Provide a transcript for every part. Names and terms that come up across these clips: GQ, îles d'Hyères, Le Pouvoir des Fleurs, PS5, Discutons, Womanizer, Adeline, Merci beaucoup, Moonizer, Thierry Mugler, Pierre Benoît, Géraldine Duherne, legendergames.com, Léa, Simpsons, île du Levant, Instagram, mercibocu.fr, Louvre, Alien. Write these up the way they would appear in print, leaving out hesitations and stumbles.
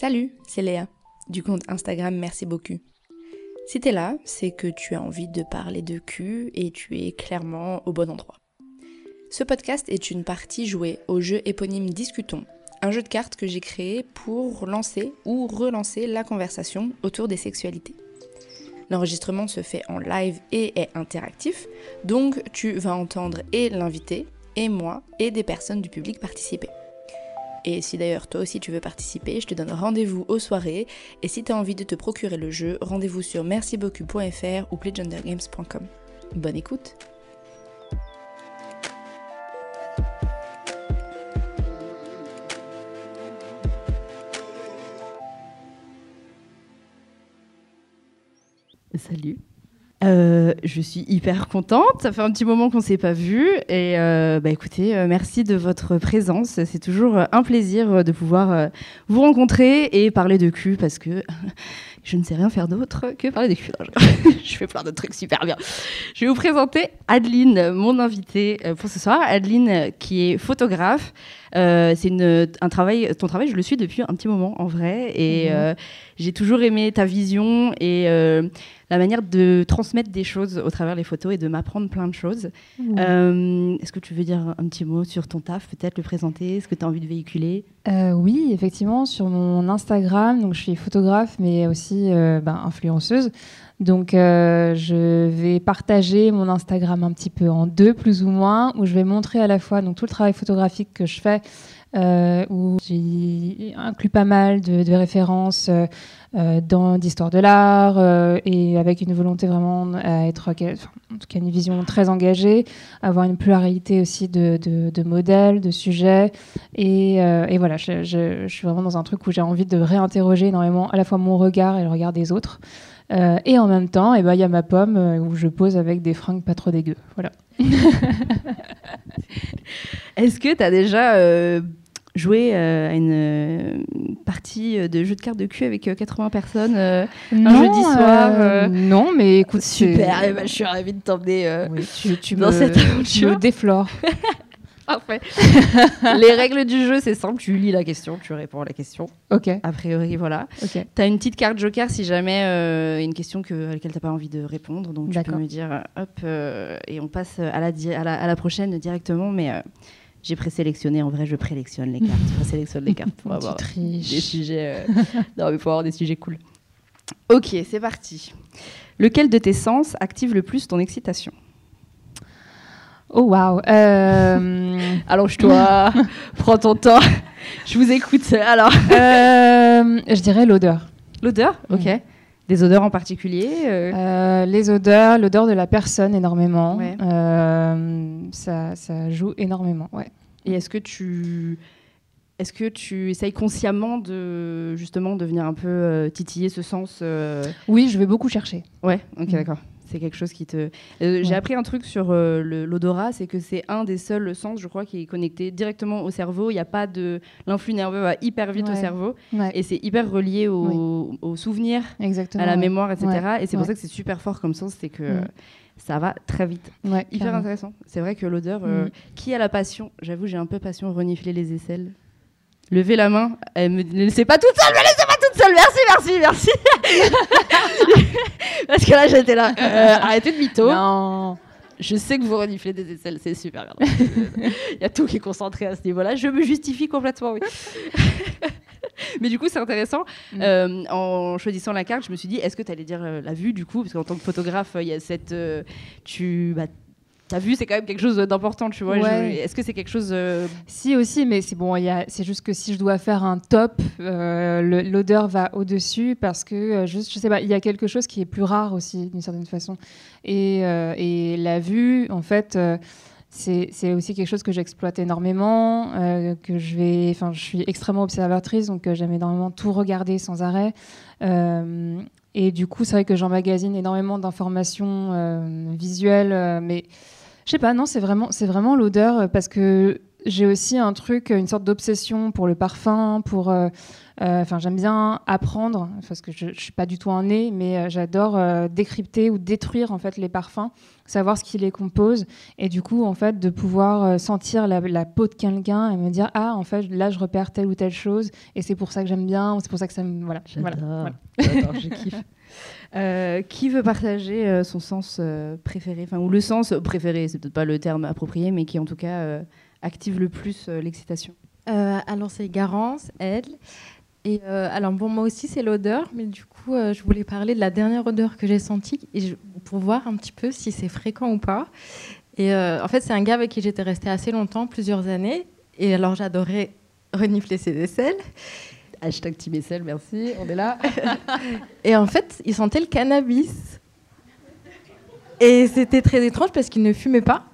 Salut, c'est Léa, du compte Instagram Merci beaucoup. Si t'es là, c'est que tu as envie de parler de cul et tu es clairement au bon endroit. Ce podcast est une partie jouée au jeu éponyme Discutons, un jeu de cartes que j'ai créé pour lancer ou relancer la conversation autour des sexualités. L'enregistrement se fait en live et est interactif, donc tu vas entendre et l'invité, et moi, et des personnes du public participer. Et si d'ailleurs toi aussi tu veux participer, je te donne rendez-vous aux soirées. Et si tu as envie de te procurer le jeu, rendez-vous sur mercibocu.fr ou legendergames.com. Bonne écoute. Salut. Je suis hyper contente, ça fait un petit moment qu'on ne s'est pas vu et écoutez, merci de votre présence, c'est toujours un plaisir de pouvoir vous rencontrer et parler de cul parce que je ne sais rien faire d'autre que parler de cul, je fais plein de trucs super bien. Je vais vous présenter Adeline, mon invitée pour ce soir, Adeline qui est photographe. Ton travail, je le suis depuis un petit moment en vrai et j'ai toujours aimé ta vision et la manière de transmettre des choses au travers les photos et de m'apprendre plein de choses. Est-ce que tu veux dire un petit mot sur ton taf, peut-être le présenter, ce que tu as envie de véhiculer? Oui, effectivement, sur mon Instagram, donc je suis photographe mais aussi influenceuse. Donc, je vais partager mon Instagram un petit peu en deux, plus ou moins, où je vais montrer à la fois donc, tout le travail photographique que je fais, où j'y inclus pas mal de références dans d'histoire de l'art et avec une volonté vraiment à être, en tout cas, une vision très engagée, avoir une pluralité aussi de modèles, de sujets. Et voilà, je suis vraiment dans un truc où j'ai envie de réinterroger énormément à la fois mon regard et le regard des autres. Et en même temps, y a ma pomme où je pose avec des fringues pas trop dégueu. Voilà. Est-ce que tu as déjà joué à une partie de jeu de cartes de cul avec 80 personnes un jeudi soir Non, mais écoute, super. Je suis ravie de t'emmener oui, tu dans cette aventure. Tu me déflores. Parfait. Les règles du jeu, c'est simple. Tu lis la question, tu réponds à la question. Ok. A priori, voilà. Okay. Tu as une petite carte joker si jamais une question à laquelle tu n'as pas envie de répondre. Donc, d'accord. Tu peux me dire, hop, et on passe à la prochaine directement. Mais j'ai présélectionné. En vrai, je présélectionne les cartes. Je présélectionne les cartes pour avoir des sujets... Non, mais pour avoir des sujets cool. Ok, c'est parti. Lequel de tes sens active le plus ton excitation ? Oh waouh. Allonge-toi, prends ton temps. Je vous écoute. Alors, je dirais l'odeur. L'odeur, ok. Mmh. Des odeurs en particulier. Les odeurs, l'odeur de la personne énormément. Ouais. Ça joue énormément. Ouais. Et est-ce que tu essayes consciemment de justement de venir un peu titiller ce sens Oui, je vais beaucoup chercher. Ouais. Ok, d'accord. C'est quelque chose qui te... ouais. J'ai appris un truc sur l'odorat, c'est que c'est un des seuls sens, je crois, qui est connecté directement au cerveau. Il n'y a pas de... L'influx nerveux va hyper vite ouais. au cerveau. Ouais. Et c'est hyper relié au souvenir, exactement, à la mémoire, etc. Ouais. Et c'est pour ça que c'est super fort comme sens, c'est que... Ça va très vite. Ouais, hyper clairement. Intéressant. C'est vrai que l'odeur... Qui a la passion ? J'avoue, j'ai un peu passion, renifler les aisselles. Levez la main. Ne laissez pas toute seule, ne laissez pas toute seule. Merci. Parce que là, j'étais là. Arrêtez de mytho. Non. Je sais que vous reniflez des aisselles, c'est super bien. Il y a tout qui est concentré à ce niveau-là. Je me justifie complètement, oui. Mais du coup, c'est intéressant. En choisissant la carte, je me suis dit, est-ce que tu allais dire la vue, du coup ? Parce qu'en tant que photographe, il y a cette... Ta vue, c'est quand même quelque chose d'important, tu vois. Ouais. Est-ce que c'est quelque chose... Si, aussi, mais c'est bon, c'est juste que si je dois faire un top, l'odeur va au-dessus parce que, juste, je sais pas, il y a quelque chose qui est plus rare aussi, d'une certaine façon. Et la vue, en fait... C'est aussi quelque chose que j'exploite énormément, je suis extrêmement observatrice, donc j'aime énormément tout regarder sans arrêt. Et du coup, c'est vrai que j'emmagasine énormément d'informations visuelles, mais je sais pas, non, c'est vraiment l'odeur, parce que j'ai aussi un truc, une sorte d'obsession pour le parfum, pour... Enfin, j'aime bien apprendre, parce que je ne suis pas du tout un nez, mais j'adore décrypter ou détruire en fait, les parfums, savoir ce qui les compose, et du coup, en fait, de pouvoir sentir la peau de quelqu'un et me dire « Ah, en fait, là, je repère telle ou telle chose, et c'est pour ça que j'aime bien, ou c'est pour ça que ça me... » Voilà. J'adore, voilà. J'adore, je kiffe. Qui veut partager son sens préféré, enfin, ou le sens préféré, c'est peut-être pas le terme approprié, mais qui, en tout cas, active le plus l'excitation. Alors, c'est Garance, elle... Et alors bon, moi aussi c'est l'odeur, mais du coup je voulais parler de la dernière odeur que j'ai sentie et pour voir un petit peu si c'est fréquent ou pas. Et en fait c'est un gars avec qui j'étais restée assez longtemps, plusieurs années, et alors j'adorais renifler ses aisselles. Hashtag Team Aisselle, merci, on est là. Et en fait il sentait le cannabis. Et c'était très étrange parce qu'il ne fumait pas,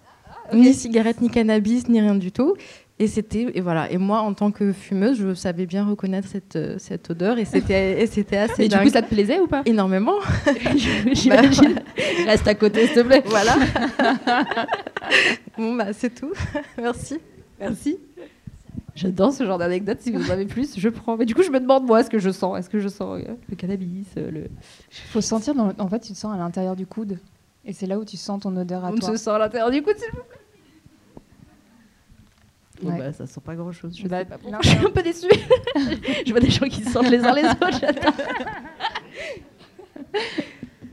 ni cigarette, ni cannabis, ni rien du tout. Et voilà. Et moi, en tant que fumeuse, je savais bien reconnaître cette odeur, et c'était assez dingue. Mais du coup, ça te plaisait ou pas? Énormément. J'imagine. Bah, voilà. Reste à côté, s'il te plaît. Voilà. Bon, bah, c'est tout. Merci. Merci. J'adore ce genre d'anecdote. Si vous en avez plus, je prends. Mais du coup, je me demande, moi, est-ce que je sens le cannabis, Faut sentir, en fait, tu te sens à l'intérieur du coude. Et c'est là où tu sens ton odeur à toi. On se sent à l'intérieur du coude, s'il vous plaît. Bon ouais. Bah, ça sent pas grand chose. Je suis un peu déçue. Je vois des gens qui se sentent les uns les autres. J'attends.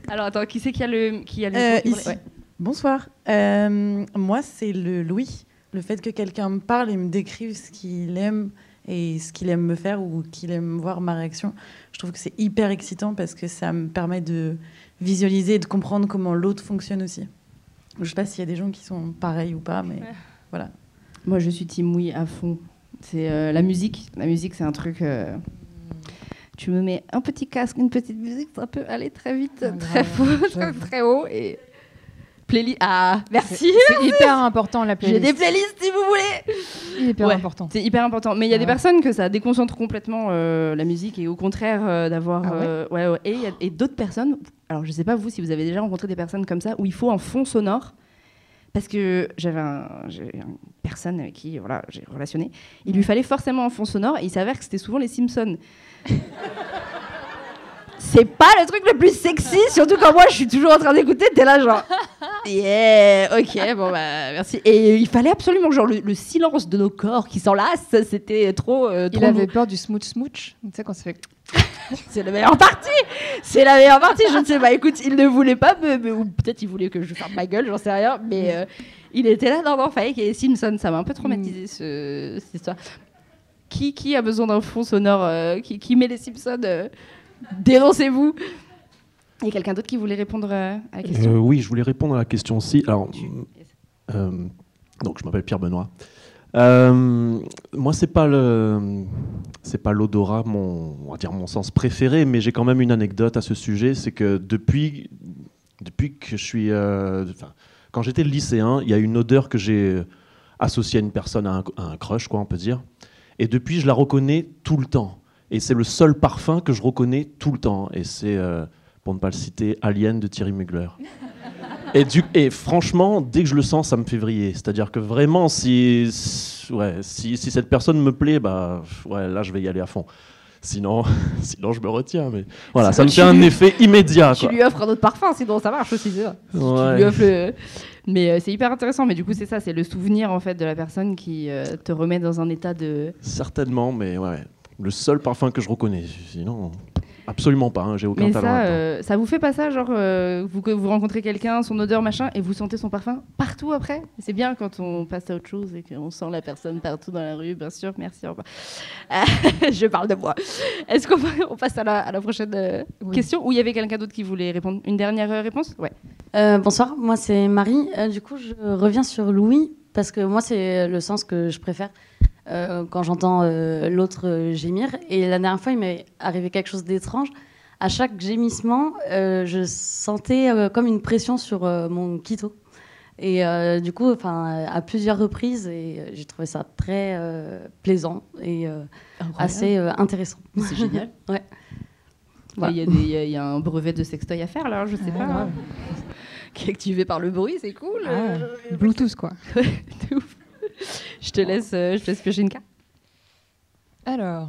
Alors attends, qui c'est qui a le ici. Ouais. Bonsoir. Moi c'est le Louis. Le fait que quelqu'un me parle et me décrive ce qu'il aime et ce qu'il aime me faire ou qu'il aime voir ma réaction, je trouve que c'est hyper excitant parce que ça me permet de visualiser et de comprendre comment l'autre fonctionne aussi. Je sais pas s'il y a des gens qui sont pareils ou pas, mais voilà. Moi, je suis team oui à fond. C'est la musique. La musique, c'est un truc... Tu me mets un petit casque, une petite musique, ça peut aller très vite, très fort, très haut. Et... Playlist. Ah, merci. C'est hyper important, la playlist. J'ai des playlists, si vous voulez. Hyper important. C'est hyper important. Mais il y a des personnes que ça déconcentre complètement la musique, et au contraire d'avoir... Et d'autres personnes... Alors, je sais pas, vous, si vous avez déjà rencontré des personnes comme ça, où il faut un fond sonore. Parce que j'ai une personne avec qui j'ai relationné, il lui fallait forcément un fond sonore, et il s'avère que c'était souvent les Simpsons. C'est pas le truc le plus sexy, surtout quand moi je suis toujours en train d'écouter, t'es là genre... Yeah, ok, bon bah merci. Et il fallait absolument le silence de nos corps qui s'enlacent, c'était trop... Il avait peur du smooch, tu sais quand ça fait... C'est la meilleure partie. Je ne sais pas. Écoute, il ne voulait pas, ou peut-être il voulait que je ferme ma gueule, j'en sais rien. Mais il était là, fake. Et Simpson, ça m'a un peu traumatisé cette histoire. Qui a besoin d'un fond sonore qui met les Simpsons dénoncez-vous. Il y a quelqu'un d'autre qui voulait répondre à la question. Oui, je voulais répondre à la question aussi. Alors, donc je m'appelle Pierre Benoît. Moi, c'est pas l'odorat, on va dire mon sens préféré, mais j'ai quand même une anecdote à ce sujet. C'est que depuis que je suis, quand j'étais lycéen, il y a une odeur que j'ai associée à une personne, à un crush, quoi, on peut dire. Et depuis, je la reconnais tout le temps. Et c'est le seul parfum que je reconnais tout le temps. Et c'est, pour ne pas le citer, Alien de Thierry Mugler. Et franchement, dès que je le sens, ça me fait vriller. C'est-à-dire que vraiment, si cette personne me plaît, là, je vais y aller à fond. Sinon je me retiens. Mais voilà, ça me fait un effet immédiat. Tu lui offres un autre parfum, sinon ça marche aussi. Ouais. Tu lui offres Mais c'est hyper intéressant. Mais du coup, c'est ça, c'est le souvenir en fait de la personne qui te remet dans un état de. Certainement, mais ouais, le seul parfum que je reconnais, sinon. Absolument pas, hein, j'ai aucun talent. Mais ça vous fait pas ça, genre vous rencontrez quelqu'un, son odeur machin, et vous sentez son parfum partout après. C'est bien quand on passe à autre chose et qu'on sent la personne partout dans la rue, bien sûr. Merci. Je parle de moi. Est-ce qu'on passe à la prochaine question, ou il y avait quelqu'un d'autre qui voulait répondre? Une dernière réponse. Ouais. Bonsoir, moi c'est Marie. Du coup, je reviens sur Louis parce que moi c'est le sens que je préfère. Quand j'entends l'autre gémir. Et la dernière fois, il m'est arrivé quelque chose d'étrange. À chaque gémissement, je sentais comme une pression sur mon kyto. Et du coup, à plusieurs reprises, et j'ai trouvé ça très plaisant et assez intéressant. C'est génial. Ouais. Voilà. Il y a un brevet de sextoy à faire, là, je sais pas. Hein. Qui est activé par le bruit, c'est cool. Bluetooth, quoi. De ouf. Je te laisse piocher une carte. Alors,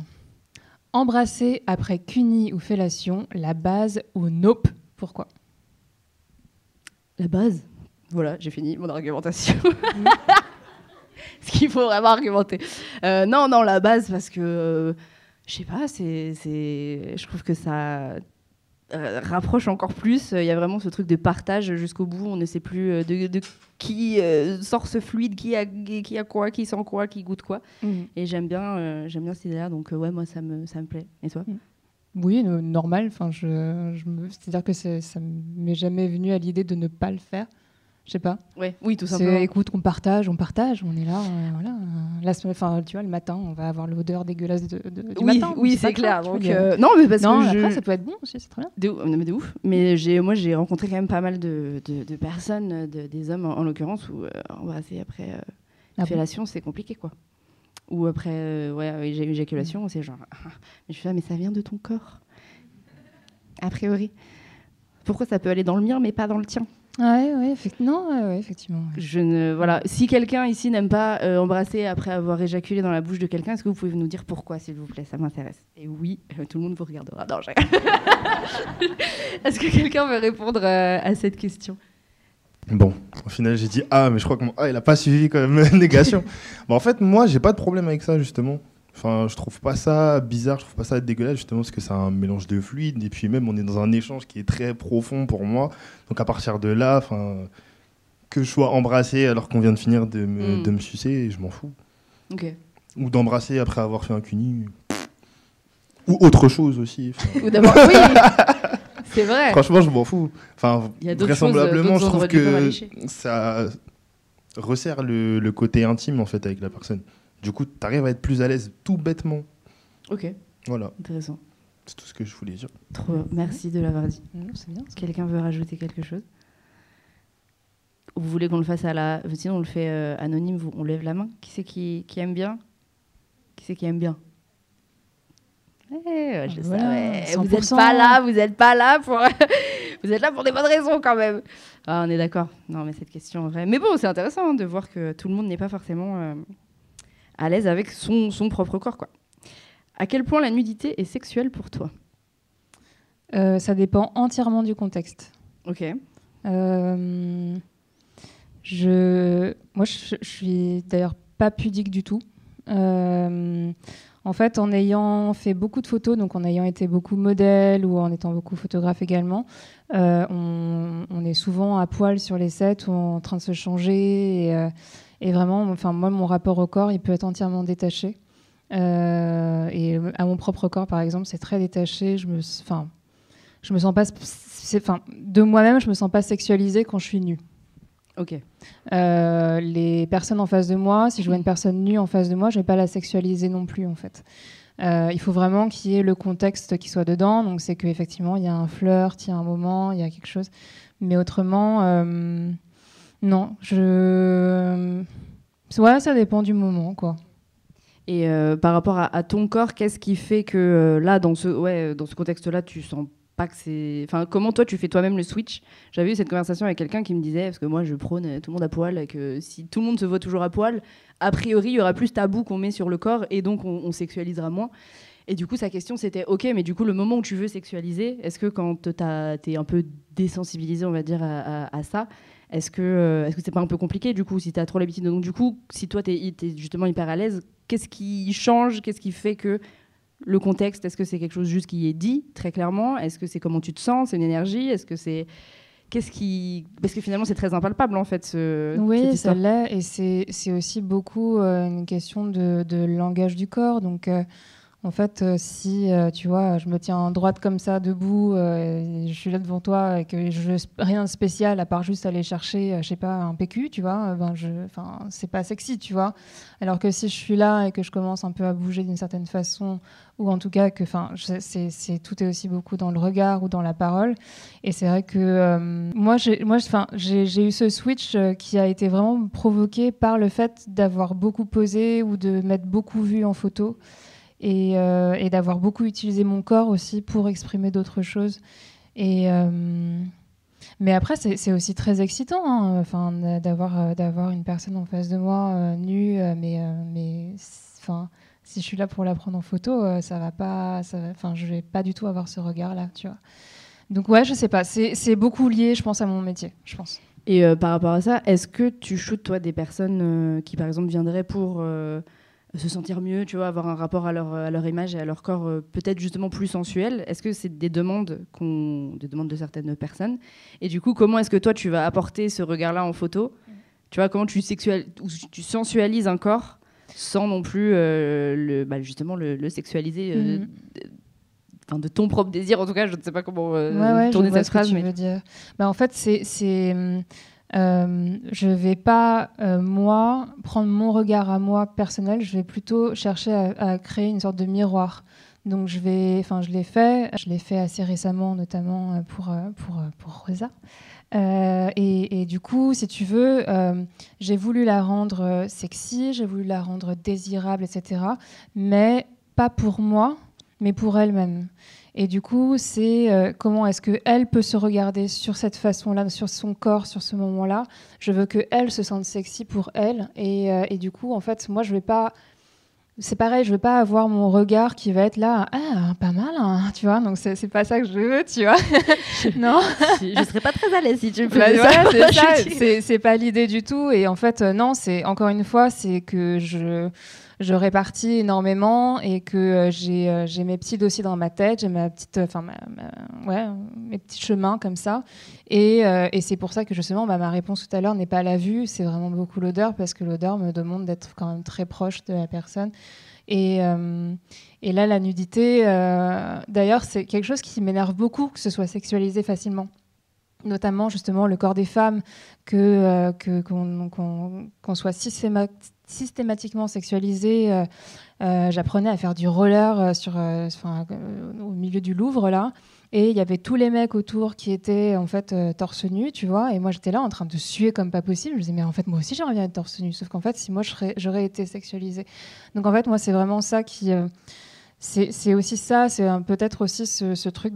embrasser après cuni ou fellation, la base ou nope, pourquoi? La base. Voilà, j'ai fini mon argumentation. Ce qu'il faut vraiment argumenter. Non, la base, parce que, je sais pas, je trouve que ça rapproche encore plus. Il y a vraiment ce truc de partage jusqu'au bout. On ne sait plus de qui sort ce fluide, qui a quoi, qui sent quoi, qui goûte quoi. Mmh. Et j'aime bien cette idée-là. Donc, ouais, moi, ça me plaît. Et toi? Oui, normal. Enfin, c'est-à-dire que ça m'est jamais venu à l'idée de ne pas le faire. Je sais pas. Ouais, oui, tout simplement. Écoute, on partage, on est là, voilà. Enfin, tu vois, le matin, on va avoir l'odeur dégueulasse du matin. Oui, c'est clair. Donc, non, mais parce que après, ça peut être bon aussi, c'est très bien. De ouf. Mais moi, j'ai rencontré quand même pas mal de personnes, des hommes en l'occurrence, où embrasser après fellation, c'est compliqué, quoi. Ou après, éjaculation, c'est genre, mais je fais, mais ça vient de ton corps, a priori. Pourquoi ça peut aller dans le mien, mais pas dans le tien? Ouais, effectivement. Ouais. Voilà. Si quelqu'un ici n'aime pas embrasser après avoir éjaculé dans la bouche de quelqu'un, est-ce que vous pouvez nous dire pourquoi, s'il vous plaît? Ça m'intéresse. Et oui, tout le monde vous regardera. Non, est-ce que quelqu'un veut répondre à cette question? Bon, au final, j'ai dit ah, mais je crois que il a pas suivi quand même. Négation. Bon, en fait, moi, j'ai pas de problème avec ça, justement. Enfin, je trouve pas ça bizarre, je trouve pas ça dégueulasse, justement, parce que c'est un mélange de fluides. Et puis même, on est dans un échange qui est très profond pour moi. Donc à partir de là, que je sois embrassé alors qu'on vient de finir de me sucer, je m'en fous. Okay. Ou d'embrasser après avoir fait un cuni. Ou autre chose aussi. Ou d'abord, oui. C'est vrai. Franchement, je m'en fous. Enfin, vraisemblablement, je trouve que ça resserre le côté intime, en fait, avec la personne. Du coup, tu arrives à être plus à l'aise tout bêtement. Ok. Voilà. Intéressant. C'est tout ce que je voulais dire. Trop. Merci de l'avoir dit. C'est bien. Quelqu'un veut rajouter quelque chose? Vous voulez qu'on le fasse à la... Sinon, on le fait anonyme, on lève la main. Qui c'est qui aime bien? Qui c'est qui aime bien? Ouais, je savais. Vous n'êtes pas là, pour... Vous êtes là pour des bonnes raisons quand même. Ah, on est d'accord. Non, mais cette question, en vrai... Mais bon, c'est intéressant de voir que tout le monde n'est pas forcément... à l'aise avec son propre corps, quoi. À quel point la nudité est sexuelle pour toi? Ça dépend entièrement du contexte. Ok. Moi, je suis d'ailleurs pas pudique du tout. En fait, en ayant fait beaucoup de photos, donc en ayant été beaucoup modèle ou en étant beaucoup photographe également, on est souvent à poil sur les sets ou en train de se changer. Et vraiment, enfin, moi, mon rapport au corps, il peut être entièrement détaché. Et à mon propre corps, par exemple, c'est très détaché. Je me sens pas... de moi-même, je me sens pas sexualisée quand je suis nue. Ok. Les personnes en face de moi, si je vois une personne nue en face de moi, je vais pas la sexualiser non plus, en fait. Il faut vraiment qu'il y ait le contexte qui soit dedans. Donc, c'est qu'effectivement, il y a un flirt, il y a un moment, il y a quelque chose. Mais autrement... Non, ouais, ça dépend du moment, quoi. Et par rapport à ton corps, qu'est-ce qui fait que là, dans ce contexte-là, tu sens pas que c'est... Enfin, comment toi, tu fais toi-même le switch? J'avais eu cette conversation avec quelqu'un qui me disait, parce que moi, je prône tout le monde à poil, que si tout le monde se voit toujours à poil, a priori, il y aura plus tabou qu'on met sur le corps et donc on sexualisera moins. Et du coup, sa question, c'était, ok, mais du coup, le moment où tu veux sexualiser, est-ce que quand t'es un peu désensibilisé, on va dire, à ça... Est-ce que c'est pas un peu compliqué, du coup, si t'as trop l'habitude? Donc, du coup, si toi, t'es justement hyper à l'aise, qu'est-ce qui change? Qu'est-ce qui fait que le contexte, est-ce que c'est quelque chose juste qui est dit, très clairement? Est-ce que c'est comment tu te sens? C'est une énergie? Est-ce que c'est... Parce que finalement, c'est très impalpable, en fait, cette histoire. Oui, ça l'est. Et c'est aussi beaucoup une question de langage du corps. Donc... En fait, si tu vois, je me tiens droite comme ça, debout, je suis là devant toi et que rien de spécial à part juste aller chercher, je sais pas, un PQ, tu vois, c'est pas sexy, tu vois. Alors que si je suis là et que je commence un peu à bouger d'une certaine façon, ou en tout cas que, tout est aussi beaucoup dans le regard ou dans la parole. Et c'est vrai que moi, j'ai eu ce switch qui a été vraiment provoqué par le fait d'avoir beaucoup posé ou de m'être beaucoup vue en photo. Et d'avoir beaucoup utilisé mon corps aussi pour exprimer d'autres choses. Et Mais après, c'est aussi très excitant, hein, enfin, d'avoir une personne en face de moi nue, mais enfin, si je suis là pour la prendre en photo, ça va pas, enfin, je vais pas du tout avoir ce regard-là, tu vois. Donc ouais, je sais pas, c'est beaucoup lié, je pense, à mon métier, je pense. Et par rapport à ça, est-ce que tu shootes, toi, des personnes qui, par exemple, viendraient pour se sentir mieux, tu vois, avoir un rapport à leur image et à leur corps peut-être justement plus sensuel? Est-ce que c'est des demandes de certaines personnes? Et du coup, comment est-ce que toi, tu vas apporter ce regard-là en photo? Tu vois, comment tu sensualises un corps sans non plus, le sexualiser Enfin, de ton propre désir, en tout cas, je ne sais pas comment tourner cette phrase. Je vois ce que tu veux dire. Bah, en fait, je ne vais pas, moi, prendre mon regard à moi personnel, je vais plutôt chercher à créer une sorte de miroir. Donc, je l'ai fait assez récemment, notamment pour Rosa. Et du coup, si tu veux, j'ai voulu la rendre sexy, j'ai voulu la rendre désirable, etc. Mais pas pour moi, mais pour elle-même. Et du coup, c'est comment est-ce qu'elle peut se regarder sur cette façon-là, sur son corps, sur ce moment-là. Je veux qu'elle se sente sexy pour elle. Et du coup, en fait, moi, je ne vais pas... C'est pareil, je ne veux pas avoir mon regard qui va être là, ah, pas mal, hein, tu vois. Donc, ce n'est pas ça que je veux, tu vois. Non, je ne serais pas très à l'aise si tu me faisais ça. C'est ça, c'est pas l'idée du tout. Et en fait, non, encore une fois, c'est que je répartis énormément et que j'ai mes petits dossiers dans ma tête, j'ai mes petits chemins comme ça. Et c'est pour ça que justement, ma réponse tout à l'heure n'est pas la vue, c'est vraiment beaucoup l'odeur, parce que l'odeur me demande d'être quand même très proche de la personne. Et là, la nudité, d'ailleurs, c'est quelque chose qui m'énerve beaucoup, que ce soit sexualisé facilement. Notamment justement le corps des femmes, qu'on soit systématiquement sexualisé. J'apprenais à faire du roller au milieu du Louvre là, et il y avait tous les mecs autour qui étaient en fait torse nu, tu vois, et moi j'étais là en train de suer comme pas possible. Je me disais, mais en fait moi aussi j'aimerais bien être torse nu, sauf qu'en fait si moi j'aurais été sexualisée. Donc en fait moi c'est vraiment ça qui c'est aussi ça, c'est peut-être aussi ce truc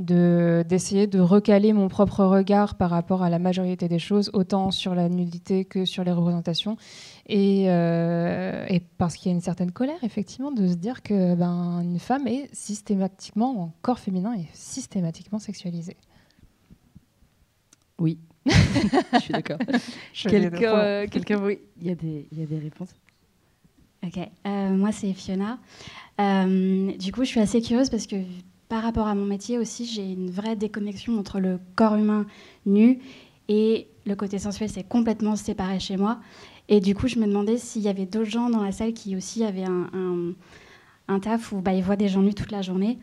d'essayer de recaler mon propre regard par rapport à la majorité des choses, autant sur la nudité que sur les représentations. Et parce qu'il y a une certaine colère, effectivement, de se dire que une femme est systématiquement, en corps féminin, est systématiquement sexualisée. Oui, je suis d'accord. Quelqu'un, oui, il y a des réponses. Ok, moi c'est Fiona. Du coup, je suis assez curieuse parce que par rapport à mon métier aussi, j'ai une vraie déconnexion entre le corps humain nu et le côté sensuel, c'est complètement séparé chez moi. Et du coup, je me demandais s'il y avait d'autres gens dans la salle qui aussi avaient un taf où ils voient des gens nus toute la journée.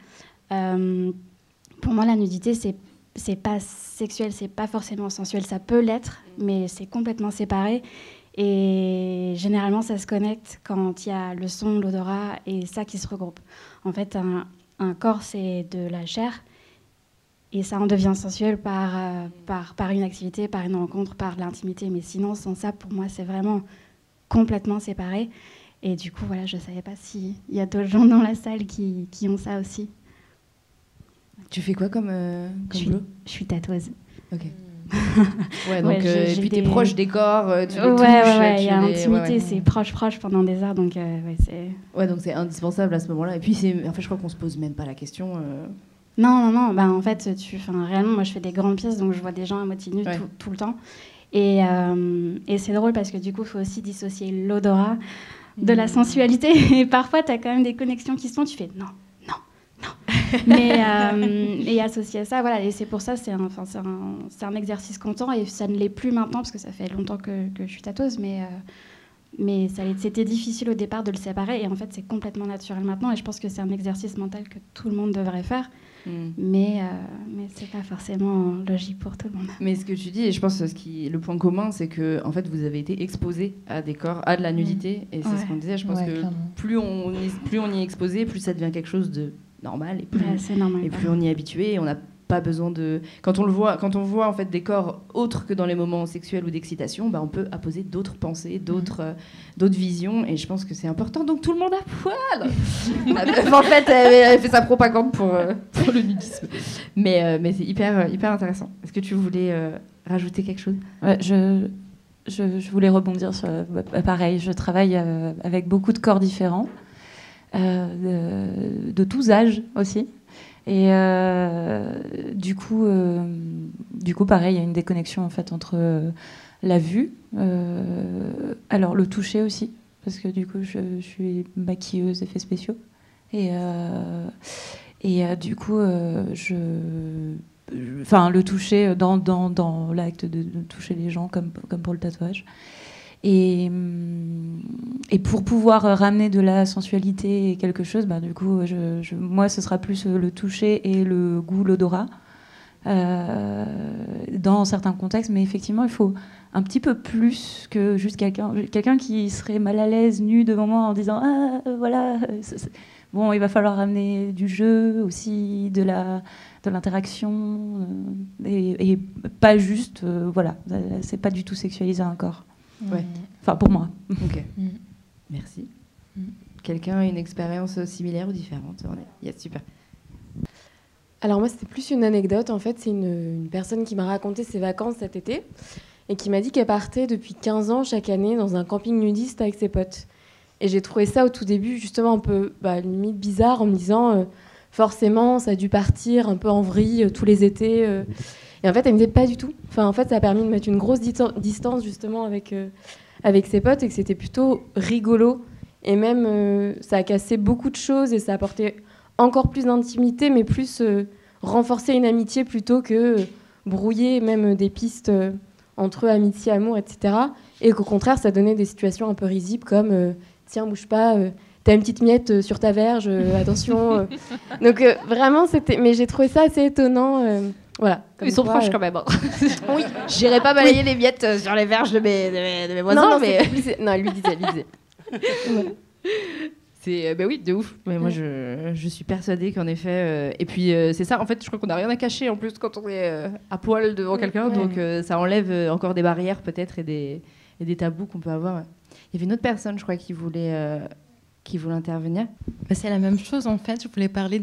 Pour moi, la nudité, c'est pas sexuel, c'est pas forcément sensuel. Ça peut l'être, mais c'est complètement séparé. Et généralement, ça se connecte quand il y a le son, l'odorat et ça qui se regroupe. En fait, un corps, c'est de la chair, et ça en devient sensuel par une activité, par une rencontre, par de l'intimité. Mais sinon, sans ça, pour moi, c'est vraiment complètement séparé. Et du coup, voilà, je ne savais pas s'il y a d'autres gens dans la salle qui ont ça aussi. Tu fais quoi comme boulot ? Je suis tatoueuse. Ok. Ouais, donc, et puis tu es proche des corps, tu les touches. Ouais, il y a intimité, c'est proche pendant des heures. Donc, donc c'est indispensable à ce moment-là. Et puis, je crois qu'on se pose même pas la question. Non. Bah, en fait, réellement, moi, je fais des grandes pièces, donc je vois des gens à moitié nus tout le temps. Et c'est drôle parce que du coup, il faut aussi dissocier l'odorat de la sensualité. Et parfois, tu as quand même des connexions qui se font. Tu fais non. Mais associé à ça, voilà, et c'est pour ça, c'est un exercice comptant, et ça ne l'est plus maintenant parce que ça fait longtemps que je suis tatoueuse, mais c'était difficile au départ de le séparer, et en fait c'est complètement naturel maintenant, et je pense que c'est un exercice mental que tout le monde devrait faire. Mais c'est pas forcément logique pour tout le monde. Mais ce que tu dis, et je pense que le point commun, c'est que en fait vous avez été exposé à des corps, à de la nudité, et c'est ce qu'on disait. Je pense que plus on y est exposé, plus ça devient quelque chose de normal, et plus on y est habitué, et on a pas besoin de... Quand on voit en fait des corps autres que dans les moments sexuels ou d'excitation, bah on peut apposer d'autres pensées, d'autres visions, et je pense que c'est important. Donc tout le monde à poil. La meuf, en fait, elle fait sa propagande pour le nudisme. Mais c'est hyper, hyper intéressant. Est-ce que tu voulais rajouter quelque chose? Ouais, je voulais rebondir sur... pareil, je travaille avec beaucoup de corps différents, de tous âges aussi. Et du coup, pareil, il y a une déconnexion en fait entre la vue, alors le toucher aussi, parce que du coup, je suis maquilleuse, effets spéciaux, et le toucher dans l'acte de toucher les gens comme pour le tatouage. Et pour pouvoir ramener de la sensualité et quelque chose, bah, du coup, moi, ce sera plus le toucher et le goût, l'odorat, dans certains contextes. Mais effectivement, il faut un petit peu plus que juste quelqu'un qui serait mal à l'aise, nu devant moi, en disant « Ah, voilà !» Bon, il va falloir ramener du jeu aussi, de l'interaction, et pas juste, voilà, c'est pas du tout sexualiser un corps. Ouais. Enfin, pour moi. Ok. Merci. Quelqu'un a une expérience similaire ou différente? Yeah, super. Alors moi, c'était plus une anecdote. En fait, c'est une personne qui m'a raconté ses vacances cet été et qui m'a dit qu'elle partait depuis 15 ans chaque année dans un camping nudiste avec ses potes. Et j'ai trouvé ça au tout début justement un peu limite bizarre, en me disant forcément, ça a dû partir un peu en vrille tous les étés. Et en fait, elle me disait pas du tout. Enfin, en fait, ça a permis de mettre une grosse distance justement avec ses potes, et que c'était plutôt rigolo. Et même, ça a cassé beaucoup de choses et ça a apporté encore plus d'intimité, mais plus renforcer une amitié plutôt que brouiller même des pistes entre amitié, amour, etc. Et qu'au contraire, ça donnait des situations un peu risibles comme « Tiens, bouge pas ». T'as une petite miette sur ta verge, attention. Donc vraiment, c'était... Mais j'ai trouvé ça assez étonnant. Voilà. Ils sont proches quand même. Oui. J'irai pas balayer les miettes sur les verges de mes voisins. Non, mais... non, elle lui disait, ouais. C'est... Ben oui, de ouf. Mais moi, je suis persuadée qu'en effet... Et puis, c'est ça. En fait, je crois qu'on n'a rien à cacher, en plus, quand on est à poil devant quelqu'un. Ouais. Donc, ça enlève encore des barrières, peut-être, et des tabous qu'on peut avoir. Il y avait une autre personne, je crois, qui voulait intervenir. C'est la même chose, en fait. Je voulais parler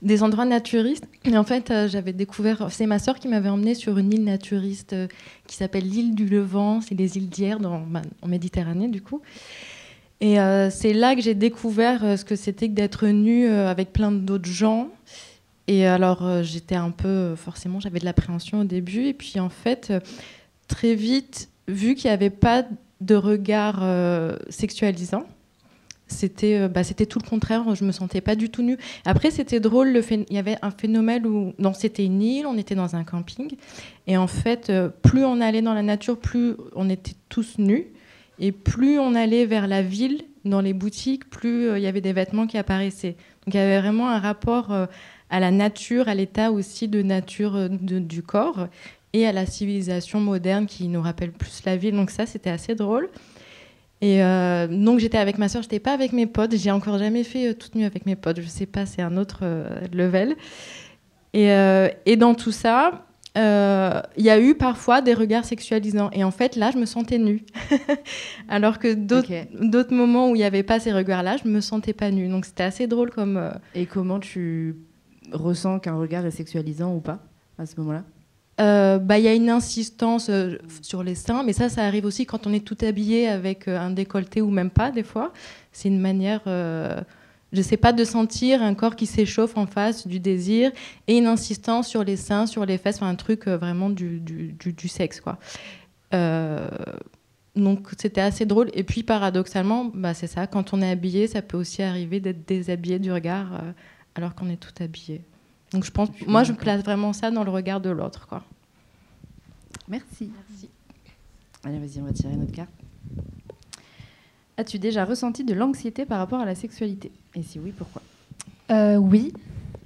des endroits naturistes. Et en fait, j'avais découvert... C'est ma sœur qui m'avait emmenée sur une île naturiste qui s'appelle l'île du Levant. C'est les îles d'Hyères, en Méditerranée, du coup. Et c'est là que j'ai découvert ce que c'était que d'être nue avec plein d'autres gens. Et alors, j'étais un peu... forcément, j'avais de l'appréhension au début. Et puis, en fait, très vite, vu qu'il n'y avait pas de regard sexualisant, c'était tout le contraire, je me sentais pas du tout nue. Après, c'était drôle, il y avait un phénomène où c'était une île, on était dans un camping, et en fait, plus on allait dans la nature, plus on était tous nus, et plus on allait vers la ville, dans les boutiques, plus il y avait des vêtements qui apparaissaient. Donc il y avait vraiment un rapport à la nature, à l'état aussi de nature du corps, et à la civilisation moderne qui nous rappelle plus la ville. Donc ça, c'était assez drôle. Et donc j'étais avec ma sœur, j'étais pas avec mes potes, j'ai encore jamais fait toute nue avec mes potes, je sais pas, c'est un autre level. Et dans tout ça, y a eu parfois des regards sexualisants. Et en fait, là, je me sentais nue. Alors que d'autres moments où il n'y avait pas ces regards-là, je me sentais pas nue. Donc c'était assez drôle comme... Et comment tu ressens qu'un regard est sexualisant ou pas à ce moment-là ? Y a une insistance sur les seins, mais ça arrive aussi quand on est tout habillé avec un décolleté ou même pas, des fois. C'est une manière, je sais pas, de sentir un corps qui s'échauffe en face du désir, et une insistance sur les seins, sur les fesses, un truc vraiment du sexe, quoi. Donc c'était assez drôle. Et puis paradoxalement, c'est ça, quand on est habillé, ça peut aussi arriver d'être déshabillé du regard alors qu'on est tout habillé. Donc je pense, moi, je place vraiment ça dans le regard de l'autre, quoi. Merci. Allez, vas-y, on va tirer notre carte. As-tu déjà ressenti de l'anxiété par rapport à la sexualité? Et si oui, pourquoi? Oui,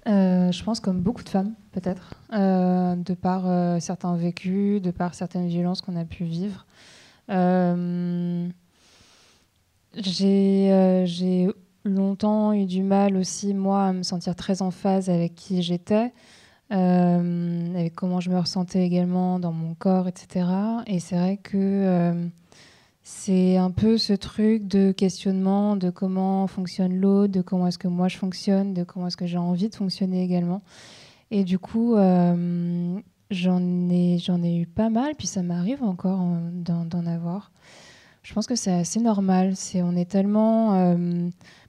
je pense comme beaucoup de femmes, peut-être, de par certains vécus, de par certaines violences qu'on a pu vivre. J'ai longtemps eu du mal aussi, moi, à me sentir très en phase avec qui j'étais. avec comment je me ressentais également dans mon corps, etc. Et c'est vrai que c'est un peu ce truc de questionnement de comment fonctionne l'autre, de comment est-ce que moi je fonctionne, de comment est-ce que j'ai envie de fonctionner également. Et du coup, j'en ai eu pas mal, puis ça m'arrive encore d'en avoir. Je pense que c'est assez normal. On est tellement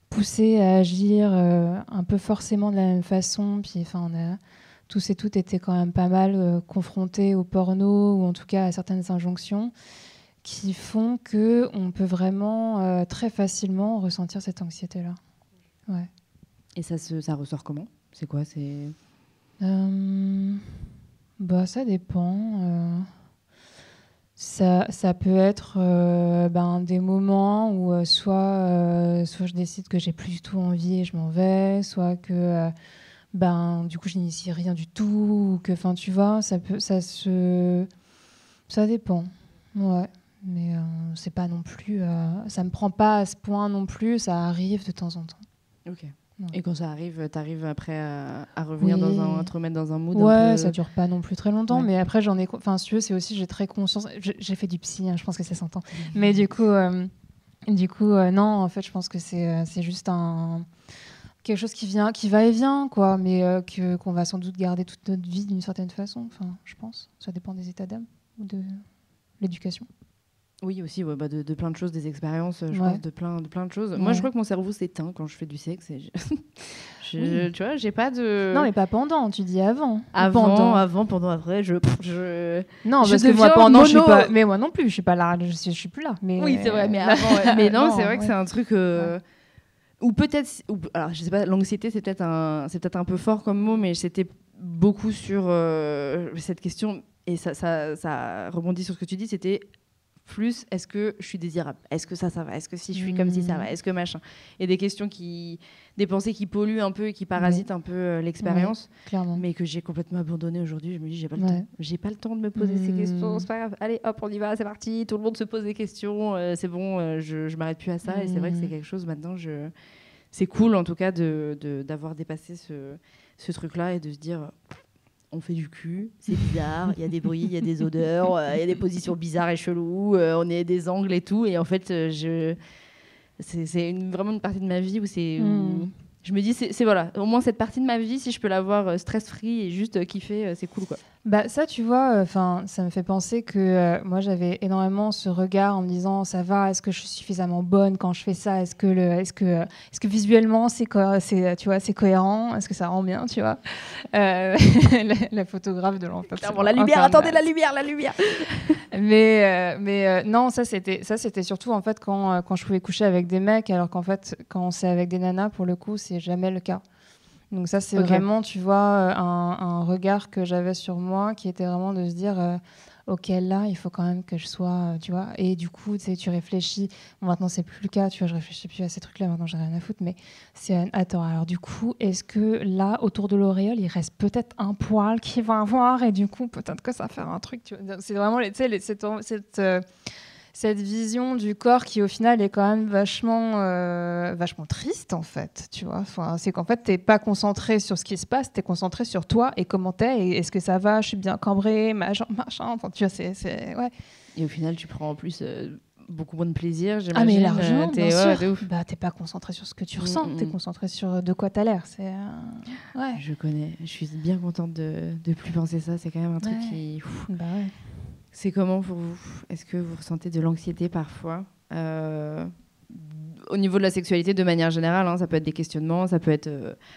poussé à agir un peu forcément de la même façon. Puis, enfin, on a tous et toutes étaient quand même pas mal confrontés au porno ou en tout cas à certaines injonctions qui font qu'on peut vraiment très facilement ressentir cette anxiété-là. Ouais. Et ça ressort comment? C'est quoi? Bah, ça dépend. Ça peut être des moments où soit je décide que j'ai plus du tout envie et je m'en vais, soit que... du coup, je n'initie rien du tout, ou que, enfin, tu vois, ça dépend, ouais. Mais c'est pas non plus, ça me prend pas à ce point non plus. Ça arrive de temps en temps. Ok. Ouais. Et quand ça arrive, t'arrives après à revenir oui. À te remettre dans un mood. Ouais, un peu... ça dure pas non plus très longtemps, ouais. Mais après j'en ai, enfin, si tu veux, c'est aussi j'ai très conscience. J'ai fait du psy, hein, je pense que ça s'entend. Mmh. Mais du coup, non, en fait, je pense que c'est juste quelque chose qui va et vient, quoi, mais qu'on va sans doute garder toute notre vie d'une certaine façon, enfin, je pense. Ça dépend des états d'âme ou de l'éducation. Oui, aussi, ouais, de plein de choses, des expériences, je pense, de plein de choses. Ouais. Moi, je crois que mon cerveau s'éteint quand je fais du sexe. Et oui. Tu vois, j'ai pas de... Non, mais pas pendant, tu dis avant. Pendant, après, je... Non, parce que moi, pendant, je suis pas... Mais moi non plus, je suis pas là, je suis plus là. Mais... Oui, c'est vrai, mais avant... Ouais. Mais non, c'est vrai que c'est un truc... Ouais. Ou peut-être, alors je sais pas, l'anxiété c'est peut-être un peu fort comme mot, mais c'était beaucoup sur cette question et ça rebondit sur ce que tu dis. C'était plus est-ce que je suis désirable, est-ce que ça va, est-ce que si je suis comme si ça va, est-ce que machin. Et des questions des pensées qui polluent un peu et qui parasitent un peu l'expérience, mais que j'ai complètement abandonné aujourd'hui. Je me dis j'ai pas le temps, de me poser ces questions. C'est pas grave. Allez hop, on y va, c'est parti. Tout le monde se pose des questions. C'est bon, je m'arrête plus à ça. Et c'est vrai que c'est quelque chose maintenant. C'est cool en tout cas d'avoir dépassé ce truc-là et de se dire. On fait du cul, c'est bizarre, il y a des bruits, il y a des odeurs, il y a des positions bizarres et cheloues, on est des angles et tout. Et en fait, c'est vraiment une partie de ma vie où c'est... Je me dis, c'est voilà, au moins cette partie de ma vie, si je peux l'avoir stress-free et juste kiffer, c'est cool, quoi. Bah ça, tu vois, ça me fait penser que moi, j'avais énormément ce regard en me disant, ça va, est-ce que je suis suffisamment bonne quand je fais ça ? Est-ce que visuellement, c'est cohérent ? Est-ce que ça rend bien, tu vois ? La photographe de l'enfant. Bon, la lumière, attendez, la lumière. Mais non, ça c'était surtout en fait quand je pouvais coucher avec des mecs, alors qu'en fait quand c'est avec des nanas, pour le coup c'est jamais le cas. Donc ça c'est vraiment, tu vois, un regard que j'avais sur moi qui était vraiment de se dire ok, là il faut quand même que je sois, tu vois. Et du coup tu réfléchis, bon, maintenant c'est plus le cas, tu vois, je réfléchis plus à ces trucs là maintenant, j'ai rien à foutre, mais c'est attends, alors du coup est-ce que là autour de l'auréole il reste peut-être un poil qui va avoir, et du coup peut-être que ça va faire un truc, tu vois. C'est vraiment cette vision du corps qui au final est quand même vachement triste en fait, tu vois. Enfin, c'est qu'en fait t'es pas concentré sur ce qui se passe, t'es concentré sur toi et comment t'es, et est-ce que ça va, je suis bien cambrée, machin, enfin tu vois, c'est ouais. Et au final tu prends en plus beaucoup moins de plaisir, j'imagine. Ah mais l'argent, bien sûr. Ouais, bah t'es pas concentré sur ce que tu ressens, t'es concentré sur de quoi t'as l'air. C'est ouais. Je connais, je suis bien contente de plus penser ça. C'est quand même un truc qui. Ouf. Bah ouais. C'est comment pour vous? Est-ce que vous ressentez de l'anxiété parfois au niveau de la sexualité de manière générale, hein? Ça peut être des questionnements, ça peut être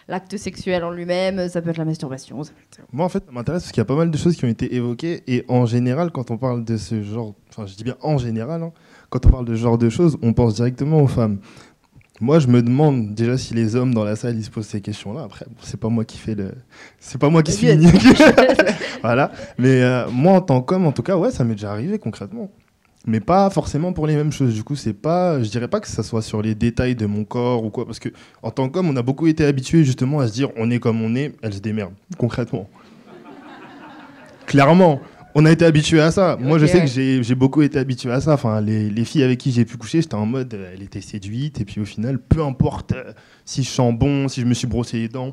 l'acte sexuel en lui-même, ça peut être la masturbation. Ça peut être... Moi, en fait, ça m'intéresse parce qu'il y a pas mal de choses qui ont été évoquées. Et en général, quand on parle de ce genre... Enfin, je dis bien en général. Hein, quand on parle de ce genre de choses, on pense directement aux femmes. Moi, je me demande déjà si les hommes dans la salle, ils se posent ces questions-là. Après, bon, c'est pas moi qui suis unique. Voilà. Mais moi, en tant qu'homme, en tout cas, ouais, ça m'est déjà arrivé concrètement. Mais pas forcément pour les mêmes choses. Du coup, c'est pas... Je dirais pas que ça soit sur les détails de mon corps ou quoi. Parce que, en tant qu'homme, on a beaucoup été habitués justement à se dire, on est comme on est, elle se démerde. Concrètement. Clairement. On a été habitué à ça. Okay, moi, je sais que j'ai beaucoup été habitué à ça. Enfin, les filles avec qui j'ai pu coucher, j'étais en mode, elle était séduite. Et puis au final, peu importe si je sens bon, si je me suis brossé les dents,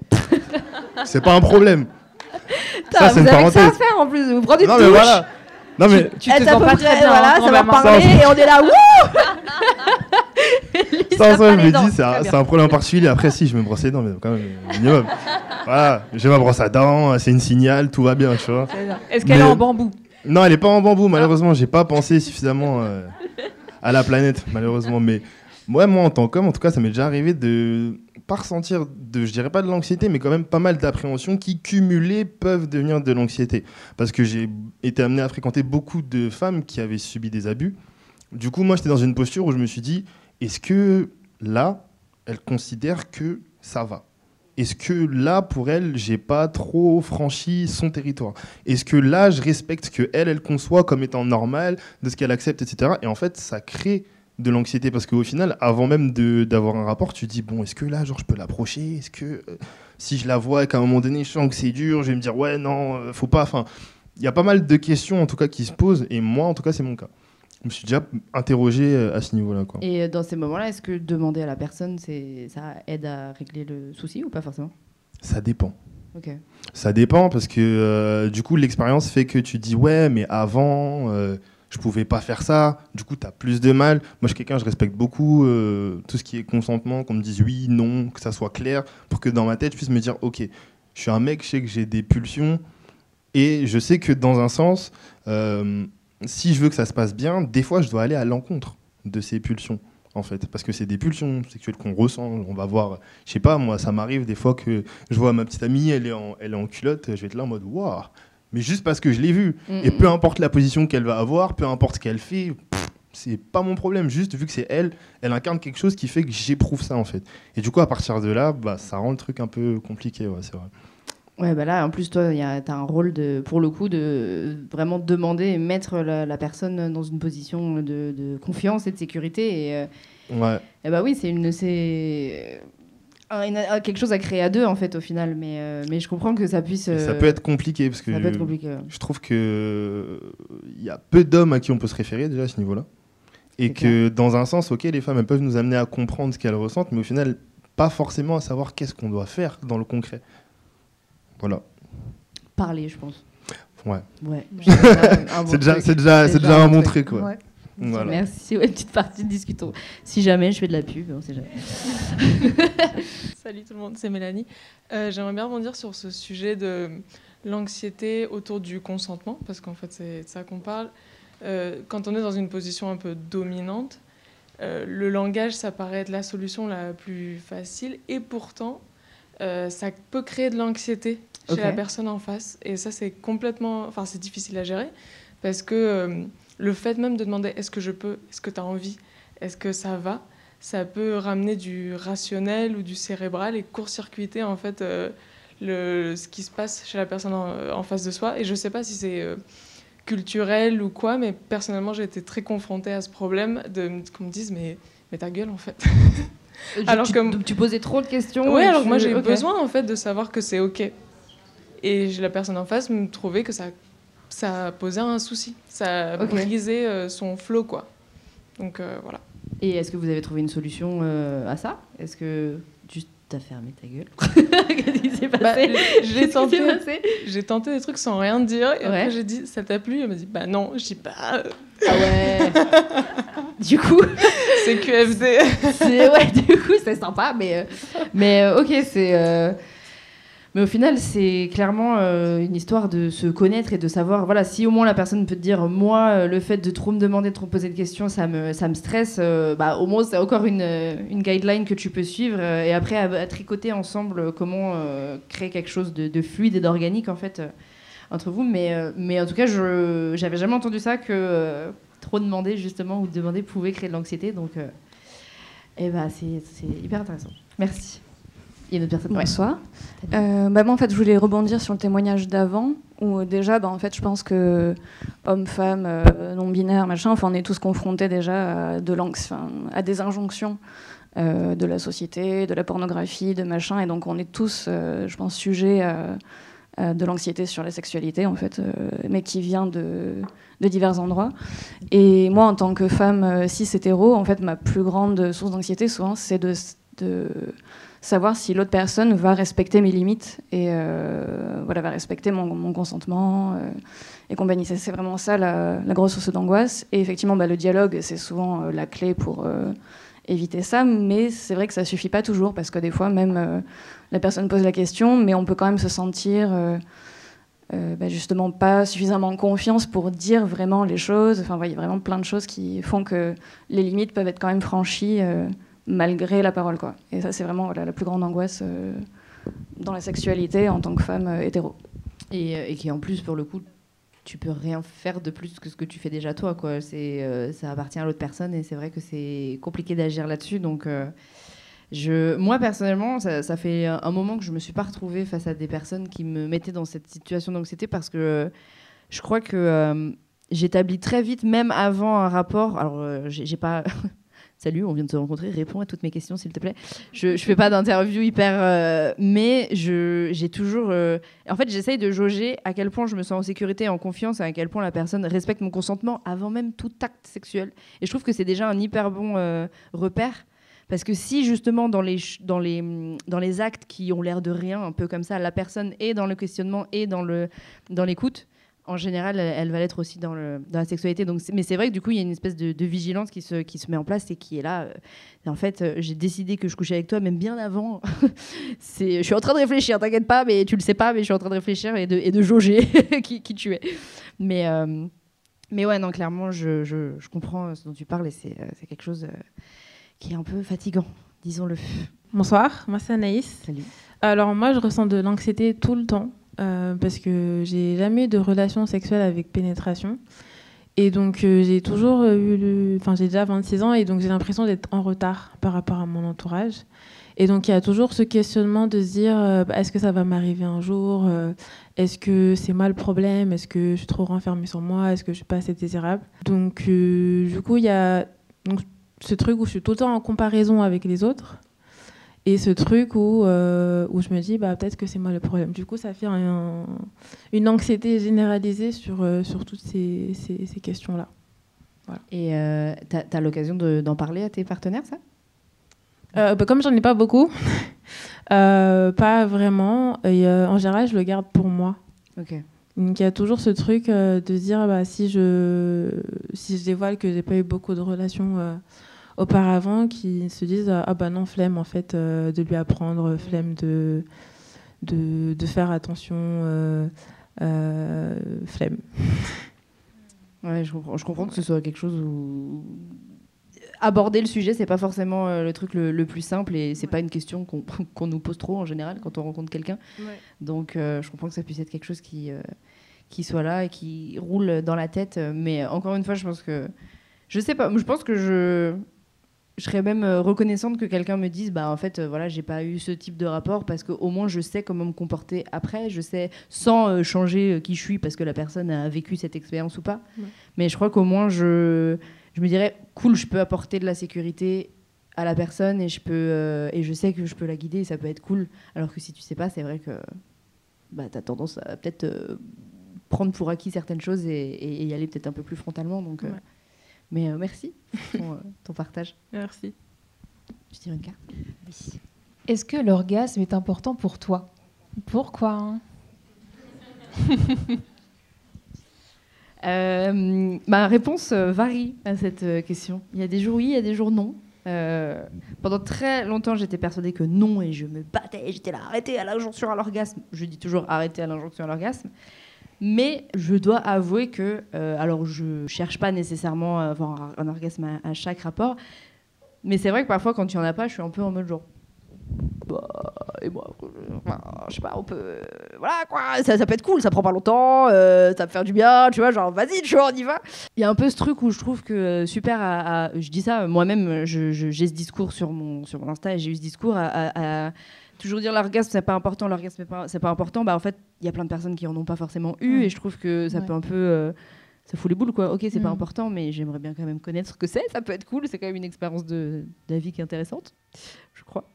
c'est pas un problème. Putain, vous avez que ça à faire en plus, vous prenez une douche. Voilà. Non mais tu te sens pas très bien, voilà, ça va parler et on est là. Wouh. Ça, je me dis, c'est un problème particulier. Après, si je me brosse les dents, mais quand même minimum. Voilà, j'ai ma brosse à dents, c'est une signale, tout va bien, tu vois. Est-ce qu'elle est en bambou? Non, elle est pas en bambou, malheureusement. J'ai pas pensé suffisamment à la planète, malheureusement. Mais moi, en tant qu'homme, en tout cas, ça m'est déjà arrivé de pas ressentir, je dirais pas de l'anxiété, mais quand même pas mal d'appréhensions qui, cumulées, peuvent devenir de l'anxiété. Parce que j'ai été amené à fréquenter beaucoup de femmes qui avaient subi des abus. Du coup, moi, j'étais dans une posture où je me suis dit, est-ce que là, elle considère que ça va ? Est-ce que là, pour elle, j'ai pas trop franchi son territoire ? Est-ce que là, je respecte ce qu'elle conçoit comme étant normal, de ce qu'elle accepte, etc. Et en fait, ça crée de l'anxiété, parce qu'au final, avant même d'avoir un rapport, tu te dis, bon, est-ce que là, genre, je peux l'approcher ? Est-ce que si je la vois et qu'à un moment donné, je sens que c'est dur, je vais me dire, ouais, non, faut pas. Enfin, il y a pas mal de questions, en tout cas, qui se posent. Et moi, en tout cas, c'est mon cas. Je me suis déjà interrogé à ce niveau-là, quoi. Et dans ces moments-là, est-ce que demander à la personne, ça aide à régler le souci ou pas forcément ? Ça dépend. Ok. Ça dépend parce que du coup, l'expérience fait que tu dis ouais, mais avant, je pouvais pas faire ça. Du coup, t'as plus de mal. Moi, je suis quelqu'un, je respecte beaucoup tout ce qui est consentement, qu'on me dise oui, non, que ça soit clair, pour que dans ma tête, je puisse me dire ok, je suis un mec, je sais que j'ai des pulsions, et je sais que dans un sens. Si je veux que ça se passe bien, des fois, je dois aller à l'encontre de ces pulsions, en fait. Parce que c'est des pulsions sexuelles qu'on ressent. On va voir, je sais pas, moi, ça m'arrive des fois que je vois ma petite amie, elle est en culotte, je vais être là en mode « Waouh !» Mais juste parce que je l'ai vue. Et peu importe la position qu'elle va avoir, peu importe ce qu'elle fait, c'est pas mon problème. Juste vu que c'est elle, elle incarne quelque chose qui fait que j'éprouve ça, en fait. Et du coup, à partir de là, bah, ça rend le truc un peu compliqué, ouais, c'est vrai. Ouais, bah là, en plus, toi, t'as un rôle, pour le coup, de vraiment demander et mettre la personne dans une position de confiance et de sécurité. Et, ouais. Et bah oui, c'est quelque chose à créer à deux, en fait, au final. Mais je comprends que ça puisse... Ça peut être compliqué, parce que je trouve que il y a peu d'hommes à qui on peut se référer, déjà, à ce niveau-là. Et que, dans un sens, OK, les femmes, elles peuvent nous amener à comprendre ce qu'elles ressentent, mais au final, pas forcément à savoir qu'est-ce qu'on doit faire dans le concret. Voilà. Parler, je pense. Ouais. C'est déjà un bon truc, quoi. Ouais. Voilà. Merci, ouais, petite partie de discutons. Si jamais je fais de la pub, on sait jamais. Salut tout le monde, c'est Mélanie. J'aimerais bien rebondir sur ce sujet de l'anxiété autour du consentement, parce qu'en fait, c'est de ça qu'on parle. Quand on est dans une position un peu dominante, le langage, ça paraît être la solution la plus facile, et pourtant... ça peut créer de l'anxiété chez la personne en face. Et ça, c'est complètement... Enfin, c'est difficile à gérer parce que le fait même de demander « Est-ce que je peux ? Est-ce que tu as envie ? Est-ce que ça va ?» Ça peut ramener du rationnel ou du cérébral et court-circuiter, en fait, ce qui se passe chez la personne en face de soi. Et je ne sais pas si c'est culturel ou quoi, mais personnellement, j'ai été très confrontée à ce problème qu'on me dise « Mais ta gueule, en fait !» Alors tu posais trop de questions. Oui, alors moi j'ai besoin en fait de savoir que c'est ok. Et la personne en face me trouvait que ça posait un souci, ça brisait son flow, quoi. Donc voilà. Et est-ce que vous avez trouvé une solution à ça ? Est-ce que juste t'as fermé ta gueule ? Qu'est-ce qui s'est passé ? J'ai tenté des trucs sans rien dire. Et après j'ai dit ça t'a plu ? Elle m'a dit bah non, je dis bah. Ah ouais. Du coup, c'est QFD. Du coup, c'est sympa, mais ok, c'est. Mais au final, c'est clairement une histoire de se connaître et de savoir. Voilà, si au moins la personne peut te dire, moi, le fait de trop me demander, de trop me poser de questions, ça me stresse. Bah, au moins, c'est encore une guideline que tu peux suivre et après à tricoter ensemble comment créer quelque chose de fluide et d'organique en fait. Entre vous, mais en tout cas, j'avais jamais entendu ça que trop demander, justement, ou demander pouvait créer de l'anxiété. Donc, c'est hyper intéressant. Merci. Il y a une autre personne. Bonsoir. Ouais. Moi, en fait, je voulais rebondir sur le témoignage d'avant, où déjà, en fait, je pense que hommes, femmes, non-binaires, machin, on est tous confrontés déjà à des injonctions de la société, de la pornographie, de machin. Et donc, on est tous, je pense, sujets à... de l'anxiété sur la sexualité, en fait, mais qui vient de divers endroits. Et moi, en tant que femme cis-hétéro, en fait, ma plus grande source d'anxiété, souvent, c'est de de savoir si l'autre personne va respecter mes limites et voilà, va respecter mon consentement et compagnie. C'est vraiment ça la grosse source d'angoisse. Et effectivement, le dialogue, c'est souvent la clé pour éviter ça, mais c'est vrai que ça suffit pas toujours, parce que des fois, même la personne pose la question, mais on peut quand même se sentir... justement pas suffisamment confiance pour dire vraiment les choses. Enfin, il y a vraiment plein de choses qui font que les limites peuvent être quand même franchies malgré la parole, quoi. Et ça, c'est vraiment la plus grande angoisse dans la sexualité en tant que femme hétéro. Et qui, en plus, pour le coup, tu peux rien faire de plus que ce que tu fais déjà toi, quoi. Ça appartient à l'autre personne et c'est vrai que c'est compliqué d'agir là-dessus. Donc... Moi, personnellement, ça fait un moment que je ne me suis pas retrouvée face à des personnes qui me mettaient dans cette situation d'anxiété, parce que je crois que j'établis très vite, même avant un rapport... Alors, j'ai pas... Salut, on vient de se rencontrer, réponds à toutes mes questions, s'il te plaît. Je ne fais pas d'interview hyper... mais j'ai toujours... En fait, j'essaye de jauger à quel point je me sens en sécurité et en confiance, et à quel point la personne respecte mon consentement avant même tout acte sexuel. Et je trouve que c'est déjà un hyper bon repère. Parce que si, justement, dans les actes qui ont l'air de rien, un peu comme ça, la personne est dans le questionnement et dans l'écoute, en général, elle va l'être aussi dans la sexualité. Donc, mais c'est vrai que, du coup, il y a une espèce de vigilance qui se met en place et qui est là. En fait, j'ai décidé que je couchais avec toi, même bien avant. Je suis en train de réfléchir, t'inquiète pas, mais tu le sais pas, mais je suis en train de réfléchir et de jauger qui tu es. Mais ouais, non, clairement, je comprends ce dont tu parles, et c'est quelque chose... qui est un peu fatigant, disons-le. Bonsoir, moi c'est Anaïs. Salut. Alors moi je ressens de l'anxiété tout le temps parce que j'ai jamais eu de relation sexuelle avec pénétration, et donc j'ai toujours eu j'ai déjà 26 ans et donc j'ai l'impression d'être en retard par rapport à mon entourage. Et donc il y a toujours ce questionnement de se dire est-ce que ça va m'arriver un jour, est-ce que c'est moi le problème, est-ce que je suis trop renfermée sur moi, est-ce que je suis pas assez désirable. Donc du coup il y a ce truc où je suis tout le temps en comparaison avec les autres, et ce truc où je me dis peut-être que c'est moi le problème. Du coup, ça fait une anxiété généralisée sur toutes ces questions-là. Voilà. Et t'as l'occasion d'en parler à tes partenaires, ça ? Comme j'en ai pas beaucoup, pas vraiment. Et, en général, je le garde pour moi. Ok. Donc il y a toujours ce truc de dire si je dévoile que j'ai pas eu beaucoup de relations auparavant, qui se disent non, flemme en fait de lui apprendre, flemme de faire attention, flemme. Ouais, je comprends que ce soit quelque chose où aborder le sujet, c'est pas forcément le truc le plus simple, et c'est pas une question qu'on nous pose trop en général quand on rencontre quelqu'un. Ouais. Donc je comprends que ça puisse être quelque chose qui soit là et qui roule dans la tête, mais encore une fois, je pense que... Je sais pas, je pense que je serais même reconnaissante que quelqu'un me dise en fait, voilà, j'ai pas eu ce type de rapport, parce qu'au moins je sais comment me comporter après, je sais, sans changer qui je suis, parce que la personne a vécu cette expérience ou pas. Ouais. Mais je crois qu'au moins je me dirais, cool, je peux apporter de la sécurité à la personne, et et je sais que je peux la guider, et ça peut être cool. Alors que si tu sais pas, c'est vrai que t'as tendance à peut-être prendre pour acquis certaines choses et y aller peut-être un peu plus frontalement. Donc, ouais. Mais merci pour ton partage. Merci. Je tire une carte. Oui. Est-ce que l'orgasme est important pour toi ? Pourquoi hein ? Ma réponse varie à cette question. Il y a des jours oui, il y a des jours non. Pendant très longtemps, j'étais persuadée que non, et je me battais. J'étais là, arrêtée à l'injonction à l'orgasme. Je dis toujours arrêtée à l'injonction à l'orgasme. Mais je dois avouer que, alors je cherche pas nécessairement à avoir un orgasme à chaque rapport, mais c'est vrai que parfois quand tu en as pas, je suis un peu en mode genre, et moi, je sais pas, on peut, voilà quoi, ça peut être cool, ça prend pas longtemps, ça peut faire du bien, tu vois, genre vas-y, tu vois, on y va. Il y a un peu ce truc où je trouve que super, je dis ça moi-même, j'ai ce discours sur mon Insta, et j'ai eu ce discours à toujours dire l'orgasme c'est pas important, l'orgasme c'est pas important. En fait, il y a plein de personnes qui en ont pas forcément eu, et je trouve que ça peut un peu ça fout les boules quoi. OK, c'est pas important, mais j'aimerais bien quand même connaître ce que c'est, ça peut être cool, c'est quand même une expérience de la vie qui est intéressante, je crois.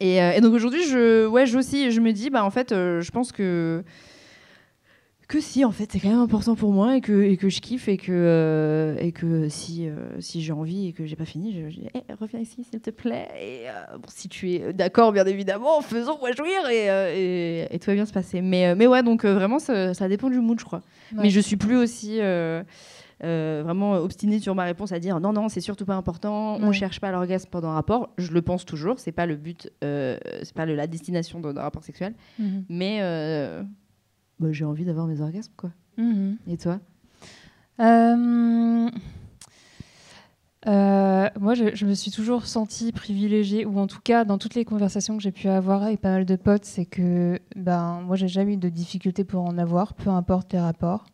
Et donc aujourd'hui, je me dis en fait, je pense que que si, en fait, c'est quand même important pour moi et que je kiffe et que si j'ai envie et que j'ai pas fini, je dis hey, reviens ici, s'il te plaît. Et bon, si tu es d'accord, bien évidemment, faisons-moi jouir et tout va bien se passer. Mais ouais, donc vraiment, ça dépend du mood, je crois. Ouais. Mais je suis plus aussi vraiment obstinée sur ma réponse à dire non, c'est surtout pas important, on cherche pas l'orgasme pendant un rapport. Je le pense toujours, c'est pas le but, c'est pas la destination d'un rapport sexuel, mais bah, j'ai envie d'avoir mes orgasmes, quoi. Et toi? Moi, je me suis toujours sentie privilégiée, ou en tout cas, dans toutes les conversations que j'ai pu avoir avec pas mal de potes, c'est que moi, j'ai jamais eu de difficulté pour en avoir, peu importe les rapports.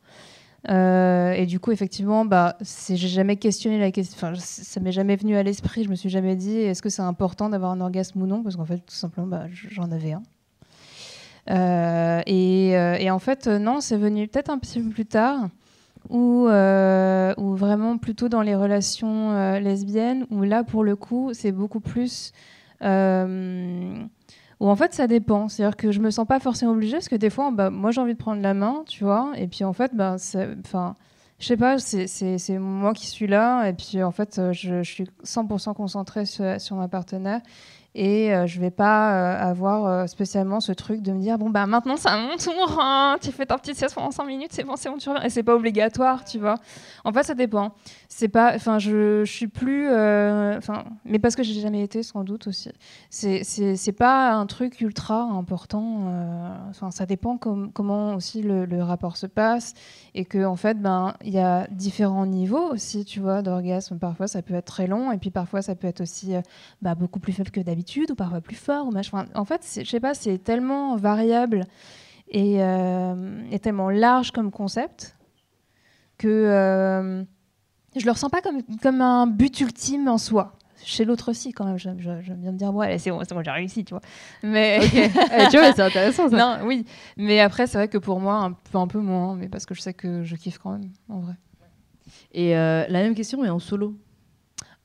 Et du coup, effectivement, j'ai jamais questionné la question. Enfin, ça m'est jamais venu à l'esprit. Je me suis jamais dit est-ce que c'est important d'avoir un orgasme ou non, parce qu'en fait, tout simplement, j'en avais un. Et en fait, non, c'est venu peut-être un petit peu plus tard, ou vraiment plutôt dans les relations lesbiennes, où là, pour le coup, c'est beaucoup plus... où en fait, ça dépend. C'est-à-dire que je me sens pas forcément obligée, parce que des fois, moi, j'ai envie de prendre la main, tu vois, et puis en fait, je sais pas, c'est moi qui suis là, et puis en fait, je suis 100% concentrée sur ma partenaire. Et je vais pas avoir spécialement ce truc de me dire bon maintenant c'est à mon tour, hein, tu fais ta petite sieste pendant 5 minutes, c'est bon, tu reviens. Et c'est pas obligatoire, tu vois. En fait, ça dépend. C'est pas, enfin, je suis plus, enfin, mais parce que j'ai jamais été sans doute aussi. C'est pas un truc ultra important. Enfin, ça dépend comment aussi le rapport se passe et que en fait il y a différents niveaux aussi, tu vois, d'orgasme. Parfois ça peut être très long et puis parfois ça peut être aussi beaucoup plus faible que d'habitude, ou parfois plus fort ou machin. En fait, je sais pas, c'est tellement variable et tellement large comme concept que je le ressens pas comme un but ultime en soi. Chez l'autre aussi, quand même. J'aime bien me dire ouais, c'est bon, j'ai réussi, tu vois. Mais okay. Tu vois, c'est intéressant, ça. Non, oui. Mais après, c'est vrai que pour moi, un peu moins, mais parce que je sais que je kiffe quand même, en vrai. Et la même question, mais en solo.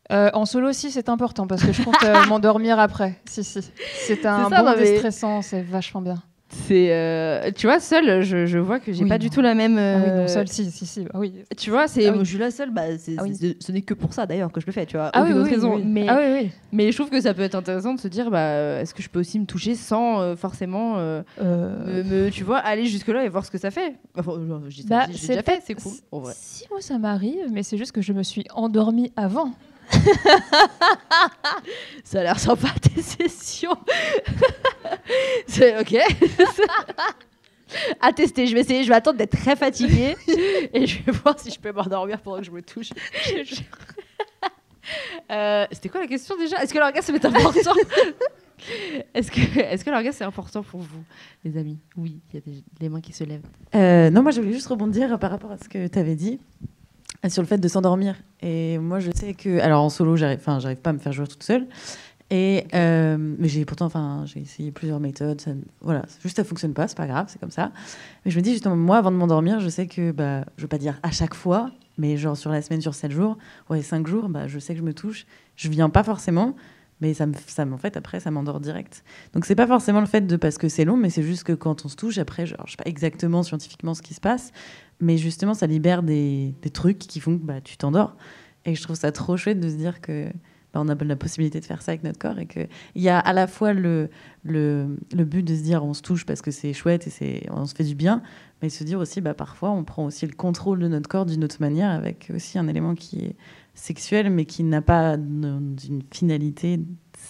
En solo aussi, c'est important parce que je compte m'endormir après. Si. C'est un bon déstressant, c'est vachement bien. C'est, tu vois, seule, je vois que j'ai pas du tout la même. Ah oui, non, seule, si. Bah, oui. Tu vois, je suis la seule. Ce n'est que pour ça d'ailleurs que je le fais. Tu vois, aucune autre raison. Oui. Mais je trouve que ça peut être intéressant de se dire, est-ce que je peux aussi me toucher sans forcément, tu vois, aller jusque là et voir ce que ça fait. Enfin, j'ai déjà fait, c'est cool. En vrai. Si moi ça m'arrive, mais c'est juste que je me suis endormie avant. Ça a l'air sympa tes sessions. C'est ok. À tester, je vais essayer, je vais attendre d'être très fatiguée et je vais voir si je peux m'endormir pendant que je me touche. C'était quoi la question déjà? Est-ce que l'orgasme est important? Est-ce que l'orgasme c'est important pour vous, les amis? Oui, il y a des mains qui se lèvent. Non, moi je voulais juste rebondir par rapport à ce que tu avais dit. Sur le fait de s'endormir. Et moi, je sais que... Alors, en solo, j'arrive pas à me faire jouer toute seule. Et, mais j'ai essayé plusieurs méthodes. Ça fonctionne pas, c'est pas grave, c'est comme ça. Mais je me dis, justement, moi, avant de m'endormir, je sais que... je veux pas dire à chaque fois, mais genre sur la semaine, sur 7 jours, 5 jours, je sais que je me touche. Je viens pas forcément, mais après, ça m'endort direct. Donc, c'est pas forcément le fait de... Parce que c'est long, mais c'est juste que quand on se touche, après, je sais pas exactement scientifiquement ce qui se passe, mais justement, ça libère des trucs qui font que tu t'endors. Et je trouve ça trop chouette de se dire que on a la possibilité de faire ça avec notre corps et qu'il y a à la fois le but de se dire on se touche parce que c'est chouette et on se fait du bien, mais se dire aussi parfois on prend aussi le contrôle de notre corps d'une autre manière avec aussi un élément qui est sexuel mais qui n'a pas d'une finalité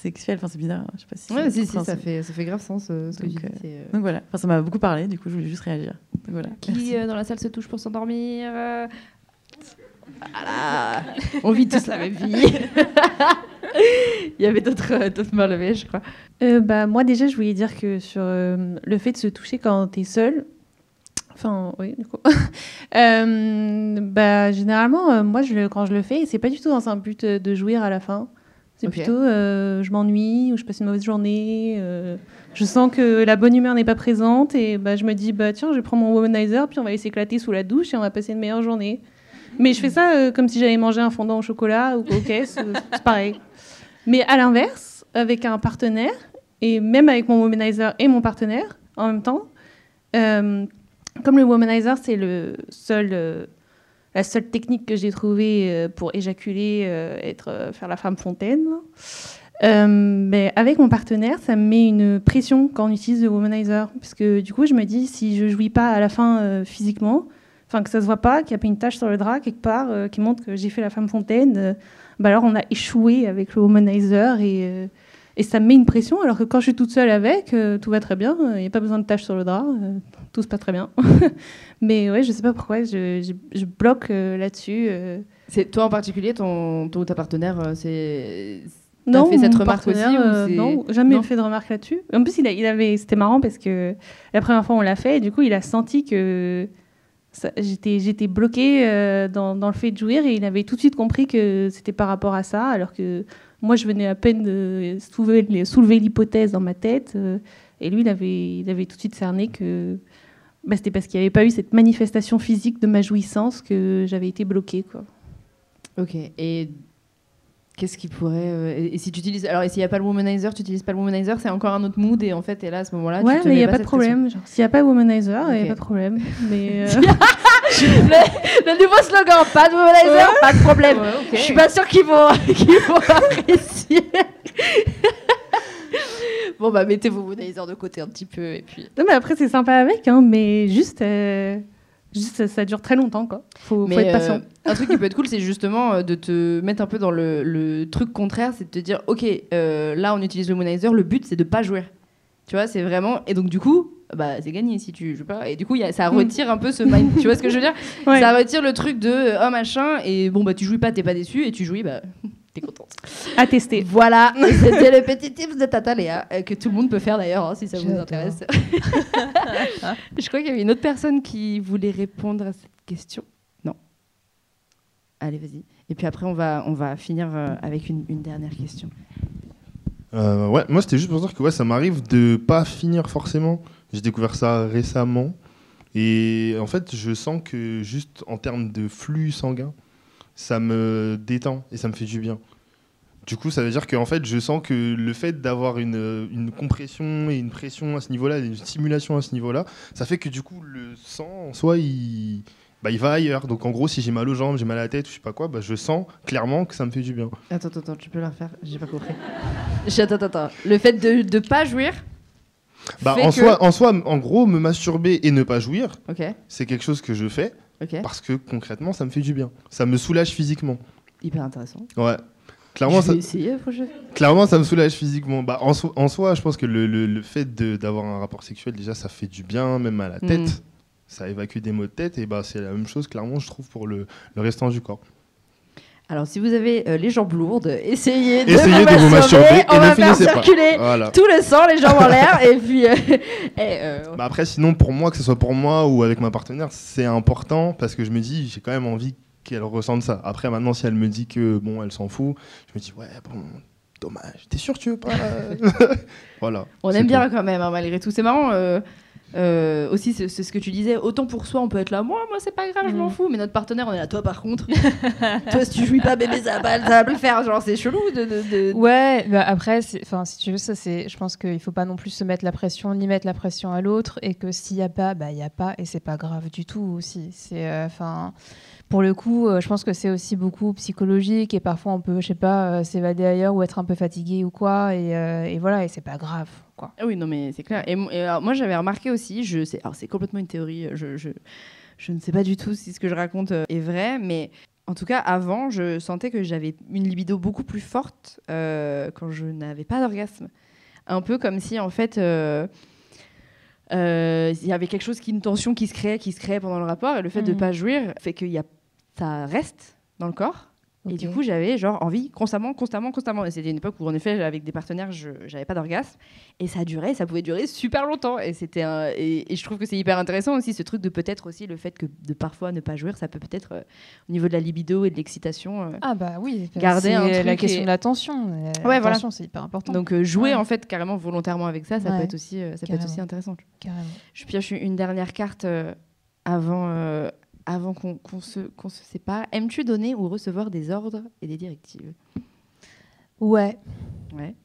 sexuelle. Enfin, c'est bizarre, je sais pas si... ça fait grave sens. Donc voilà, ça m'a beaucoup parlé, du coup je voulais juste réagir. Voilà. Qui dans la salle se touche pour s'endormir? Voilà. On vit tous la même vie. Il y avait d'autres mains levées, je crois. Moi, déjà, je voulais dire que sur le fait de se toucher quand t'es seule, généralement, moi, quand je le fais, c'est pas du tout dans un but de jouir à la fin. C'est plutôt je m'ennuie ou je passe une mauvaise journée, je sens que la bonne humeur n'est pas présente et je me dis tiens, je vais prendre mon Womanizer puis on va aller s'éclater sous la douche et on va passer une meilleure journée. Mais je fais ça comme si j'avais mangé un fondant au chocolat ou au caisse, c'est pareil. Mais à l'inverse, avec un partenaire et même avec mon Womanizer et mon partenaire en même temps, Comme le Womanizer, c'est le seul, la seule technique que j'ai trouvée pour éjaculer, faire la femme fontaine. Mais avec mon partenaire, ça me met une pression quand on utilise le Womanizer. Parce que du coup, je me dis, si je ne jouis pas à la fin physiquement, que ça ne se voit pas, qu'il y a pas une tache sur le drap quelque part qui montre que j'ai fait la femme fontaine, alors on a échoué avec le Womanizer et ça me met une pression. Alors que quand je suis toute seule avec, tout va très bien, il n'y a pas besoin de tache sur le drap, tout se passe très bien. Mais ouais, je ne sais pas pourquoi, je bloque là-dessus. C'est toi en particulier, ta partenaire, c'est... Non, fait cette remarque aussi, non, jamais fait de remarque là-dessus. En plus, c'était marrant parce que la première fois on l'a fait, et du coup, il a senti que j'étais bloquée dans le fait de jouir, et il avait tout de suite compris que c'était par rapport à ça, alors que moi, je venais à peine de soulever l'hypothèse dans ma tête, et lui, il avait tout de suite cerné que c'était parce qu'il n'y avait pas eu cette manifestation physique de ma jouissance que j'avais été bloquée, quoi. Ok, et qu'est-ce qui pourrait... et si tu utilises... Alors, s'il n'y a pas le Womanizer, tu n'utilises pas le Womanizer, c'est encore un autre mood, et en fait, et là, à ce moment-là, tu te mets pas cette pression. Ouais, mais il n'y a pas de problème. S'il n'y a pas le Womanizer, il n'y a pas de problème. Mais... Le nouveau slogan, pas de Womanizer, pas de problème. Ouais, okay. Je suis pas sûre qu'ils vont apprécier. Bon, mettez vos Womanizer de côté un petit peu, et puis... Non, mais après, c'est sympa avec, mais juste... Juste, ça dure très longtemps, quoi. Faut être patient. Un truc qui peut être cool, c'est justement de te mettre un peu dans le truc contraire, c'est de te dire, ok, là on utilise le Moonizer, le but c'est de pas jouer. Tu vois, c'est vraiment. Et donc du coup, c'est gagné si tu joues pas. Et du coup, ça retire un peu ce mind. Tu vois ce que je veux dire ? Ouais. Ça retire le truc de machin. Et tu joues pas, t'es pas déçu. Et tu joues, t'es contente. À tester. Voilà. C'était le petit tips de Tata Léa, que tout le monde peut faire d'ailleurs, si ça vous intéresse. Je crois qu'il y avait une autre personne qui voulait répondre à cette question. Non. Allez, vas-y. Et puis après, on va finir avec une dernière question. Moi, c'était juste pour dire que ça m'arrive de pas finir forcément. J'ai découvert ça récemment. Et en fait, je sens que juste en termes de flux sanguin, ça me détend et ça me fait du bien. Du coup, ça veut dire qu'en fait, je sens que le fait d'avoir une compression et une pression à ce niveau-là, une stimulation à ce niveau-là, ça fait que du coup, le sang en soi, il va ailleurs. Donc en gros, si j'ai mal aux jambes, j'ai mal à la tête, je sais pas quoi, je sens clairement que ça me fait du bien. Attends, tu peux la refaire ? J'ai pas compris. Attends. Le fait de pas jouir. En soi, en gros, me masturber et ne pas jouir, c'est quelque chose que je fais. Okay. Parce que concrètement, ça me fait du bien. Ça me soulage physiquement. Hyper intéressant. Ouais. Clairement, ça me soulage physiquement. En soi, je pense que le fait d'avoir un rapport sexuel, déjà, ça fait du bien, même à la tête. Ça évacue des maux de tête. Et c'est la même chose, clairement, je trouve, pour le restant du corps. Alors, si vous avez les jambes lourdes, essayez de vous masturber et ne finissez pas. On va faire circuler tout le sang, les jambes en l'air. Et puis... après, sinon, pour moi, que ce soit pour moi ou avec ma partenaire, c'est important parce que je me dis, j'ai quand même envie qu'elle ressente ça. Après, maintenant, si elle me dit que, elle s'en fout, je me dis, dommage. T'es sûr que tu veux pas Voilà. On aime bien quand même, malgré tout. C'est marrant... aussi, c'est ce que tu disais, autant pour soi on peut être là, moi c'est pas grave, je m'en fous, mais notre partenaire on est là, toi par contre toi si tu jouis pas bébé, ça va le faire, genre c'est chelou Ouais, après si tu veux, ça c'est, je pense qu'il faut pas non plus se mettre la pression, ni mettre la pression à l'autre, et que s'il y a pas, y a pas, et c'est pas grave du tout aussi, c'est pour le coup, je pense que c'est aussi beaucoup psychologique, et parfois on peut, je sais pas, s'évader ailleurs, ou être un peu fatigué ou quoi, et voilà, et c'est pas grave. Oui, non, mais c'est clair. Et alors, moi, j'avais remarqué aussi, c'est complètement une théorie, je ne sais pas du tout si ce que je raconte est vrai, mais en tout cas, avant, je sentais que j'avais une libido beaucoup plus forte quand je n'avais pas d'orgasme. Un peu comme si, en fait, y avait quelque chose, une tension qui se créait pendant le rapport, et le fait de ne pas jouir fait que ça reste dans le corps. Et du coup, j'avais envie constamment. Et c'était une époque où, en effet, avec des partenaires, je n'avais pas d'orgasme. Et ça pouvait durer super longtemps. Et, et je trouve que c'est hyper intéressant aussi, ce truc de peut-être aussi le fait que de parfois ne pas jouir, ça peut peut-être, au niveau de la libido et de l'excitation, garder un truc. La question de l'attention. L'attention, c'est hyper important. Donc jouer, en fait, carrément volontairement avec ça, ça peut être aussi intéressant. Carrément. Je pioche une dernière carte avant qu'on se sépare. Aimes-tu donner ou recevoir des ordres et des directives ? Ouais.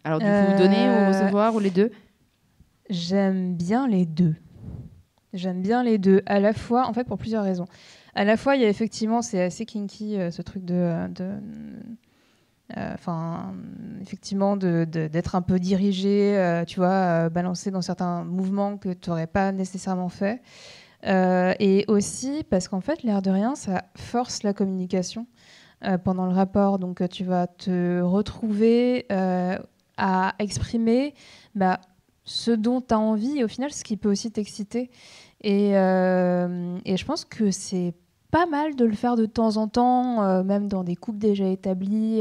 Alors, du coup, donner ou recevoir, ou les deux ? J'aime bien les deux. J'aime bien les deux, à la fois, en fait, pour plusieurs raisons. À la fois, il y a effectivement, c'est assez kinky, ce truc d'être un peu dirigé, balancé dans certains mouvements que tu n'aurais pas nécessairement fait. Et aussi, parce qu'en fait, l'air de rien, ça force la communication pendant le rapport. Donc, tu vas te retrouver à exprimer ce dont tu as envie et au final, ce qui peut aussi t'exciter. Et je pense que c'est pas mal de le faire de temps en temps, même dans des couples déjà établis,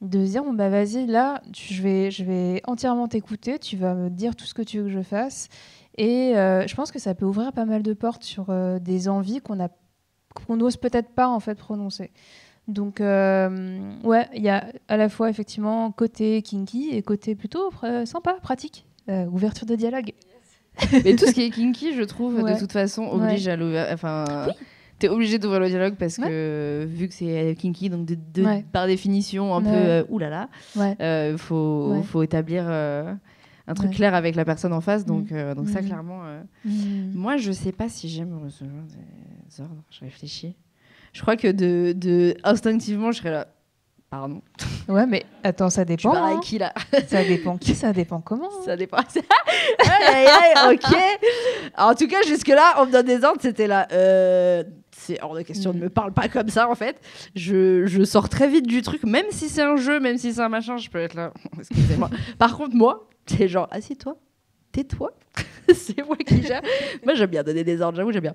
de dire bon bah vas-y, là je vais entièrement t'écouter, tu vas me dire tout ce que tu veux que je fasse. Et je pense que ça peut ouvrir pas mal de portes sur des envies qu'on n'ose peut-être pas en fait prononcer. Donc ouais, il y a à la fois effectivement côté kinky et côté plutôt sympa, pratique, ouverture de dialogue. Mais tout ce qui est kinky, je trouve, ouais, de toute façon, oblige, ouais, à l'ouvrir. Enfin, oui, t'es obligé d'ouvrir le dialogue parce, ouais, que vu que c'est kinky, donc ouais, par définition, un, ouais, peu oulala, ouais, faut établir un truc, ouais, clair avec la personne en face. Donc, donc ça, clairement. Moi, je sais pas si j'aime recevoir des ordres. Je réfléchis. Je crois que instinctivement, je serais là. Pardon. Ouais, mais attends, ça dépend. Tu parles avec qui, là ? Ça dépend qui, ça dépend comment. Ça dépend. Ok. Alors, en tout cas, jusque-là, on me donne des ordres, c'était là. C'est hors de question, ne me parle pas comme ça, en fait. Je sors très vite du truc, même si c'est un jeu, même si c'est un machin, je peux être là. Excusez-moi. Par contre, moi, c'est genre, assieds-toi, tais-toi. C'est moi qui gère. Moi, j'aime bien donner des ordres, j'avoue, j'aime bien.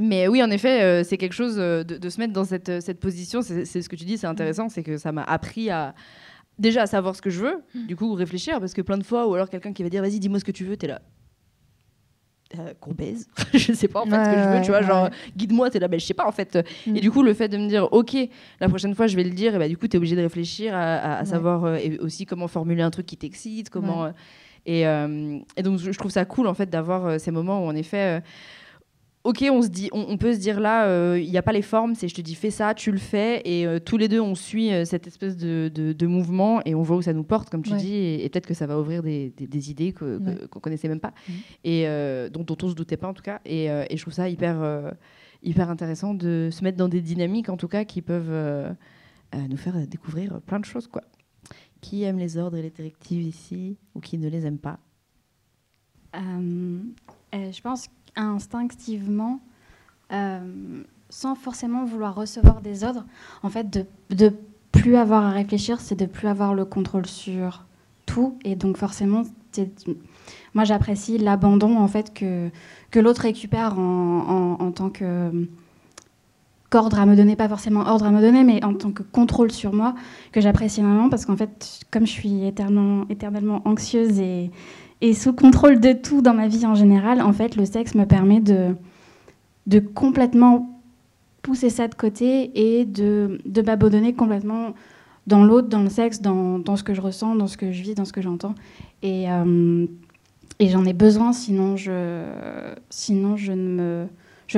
Mais oui, en effet, c'est quelque chose de se mettre dans cette position. C'est ce que tu dis, c'est intéressant. C'est que ça m'a appris à savoir ce que je veux, du coup, réfléchir. Parce que plein de fois, ou alors quelqu'un qui va dire « Vas-y, dis-moi ce que tu veux », t'es là. Qu'on baise. Je sais pas, en fait, ce que je veux, tu vois, genre, guide-moi, t'es là, mais je sais pas, en fait. Et du coup, le fait de me dire, ok, la prochaine fois, je vais le dire, et bah, du coup, t'es obligé de réfléchir à savoir et aussi comment formuler un truc qui t'excite, comment... et donc, je trouve ça cool, en fait, d'avoir ces moments où, en effet... Ok, on se dit, on peut se dire là, il n'y a pas les formes, c'est je te dis fais ça, tu le fais, et tous les deux on suit cette espèce de mouvement et on voit où ça nous porte, comme tu dis, et peut-être que ça va ouvrir des idées qu'on connaissait même pas, et dont on se doutait pas en tout cas, et je trouve ça hyper, hyper intéressant de se mettre dans des dynamiques en tout cas qui peuvent nous faire découvrir plein de choses, quoi. Qui aime les ordres et les directives ici, ou qui ne les aime pas ? Je pense que instinctivement, sans forcément vouloir recevoir des ordres, en fait, de plus avoir à réfléchir, c'est de plus avoir le contrôle sur tout, et donc forcément, moi j'apprécie l'abandon en fait que l'autre récupère en tant que qu'ordre à me donner, pas forcément ordre à me donner, mais en tant que contrôle sur moi, que j'apprécie énormément, parce qu'en fait, comme je suis éternellement anxieuse et sous contrôle de tout dans ma vie en général, en fait, le sexe me permet de complètement pousser ça de côté et de m'abandonner complètement dans l'autre, dans le sexe, dans ce que je ressens, dans ce que je vis, dans ce que j'entends. Et j'en ai besoin, sinon je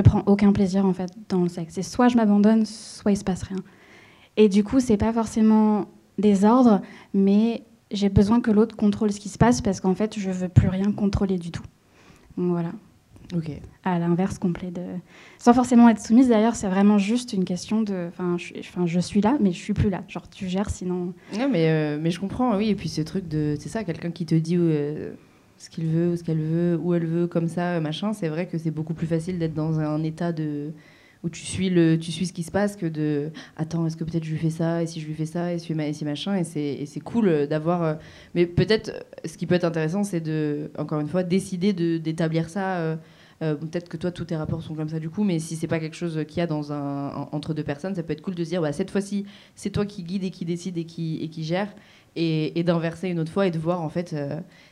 prends aucun plaisir en fait dans le sexe. Et soit je m'abandonne, soit il se passe rien. Et du coup, c'est pas forcément des ordres, mais j'ai besoin que l'autre contrôle ce qui se passe parce qu'en fait, je ne veux plus rien contrôler du tout. Donc voilà. Ok. À l'inverse complet de... Sans forcément être soumise, d'ailleurs, c'est vraiment juste une question de... Enfin, je suis là, mais je ne suis plus là. Genre, tu gères, sinon... Non, mais je comprends, oui. Et puis ce truc de... C'est ça, quelqu'un qui te dit ce qu'il veut, ou ce qu'elle veut, où elle veut, comme ça, machin. C'est vrai que c'est beaucoup plus facile d'être dans un état de... où tu suis ce qui se passe que de attends, est-ce que peut-être je lui fais ça, et si je lui fais ça, et si machin, et c'est cool d'avoir, mais peut-être ce qui peut être intéressant, c'est de, encore une fois, décider d'établir ça. Peut-être que toi tous tes rapports sont comme ça du coup, mais si c'est pas quelque chose qu'il y a dans entre deux personnes, ça peut être cool de se dire bah, cette fois-ci c'est toi qui guide et qui décide et qui gère, et d'inverser une autre fois et de voir en fait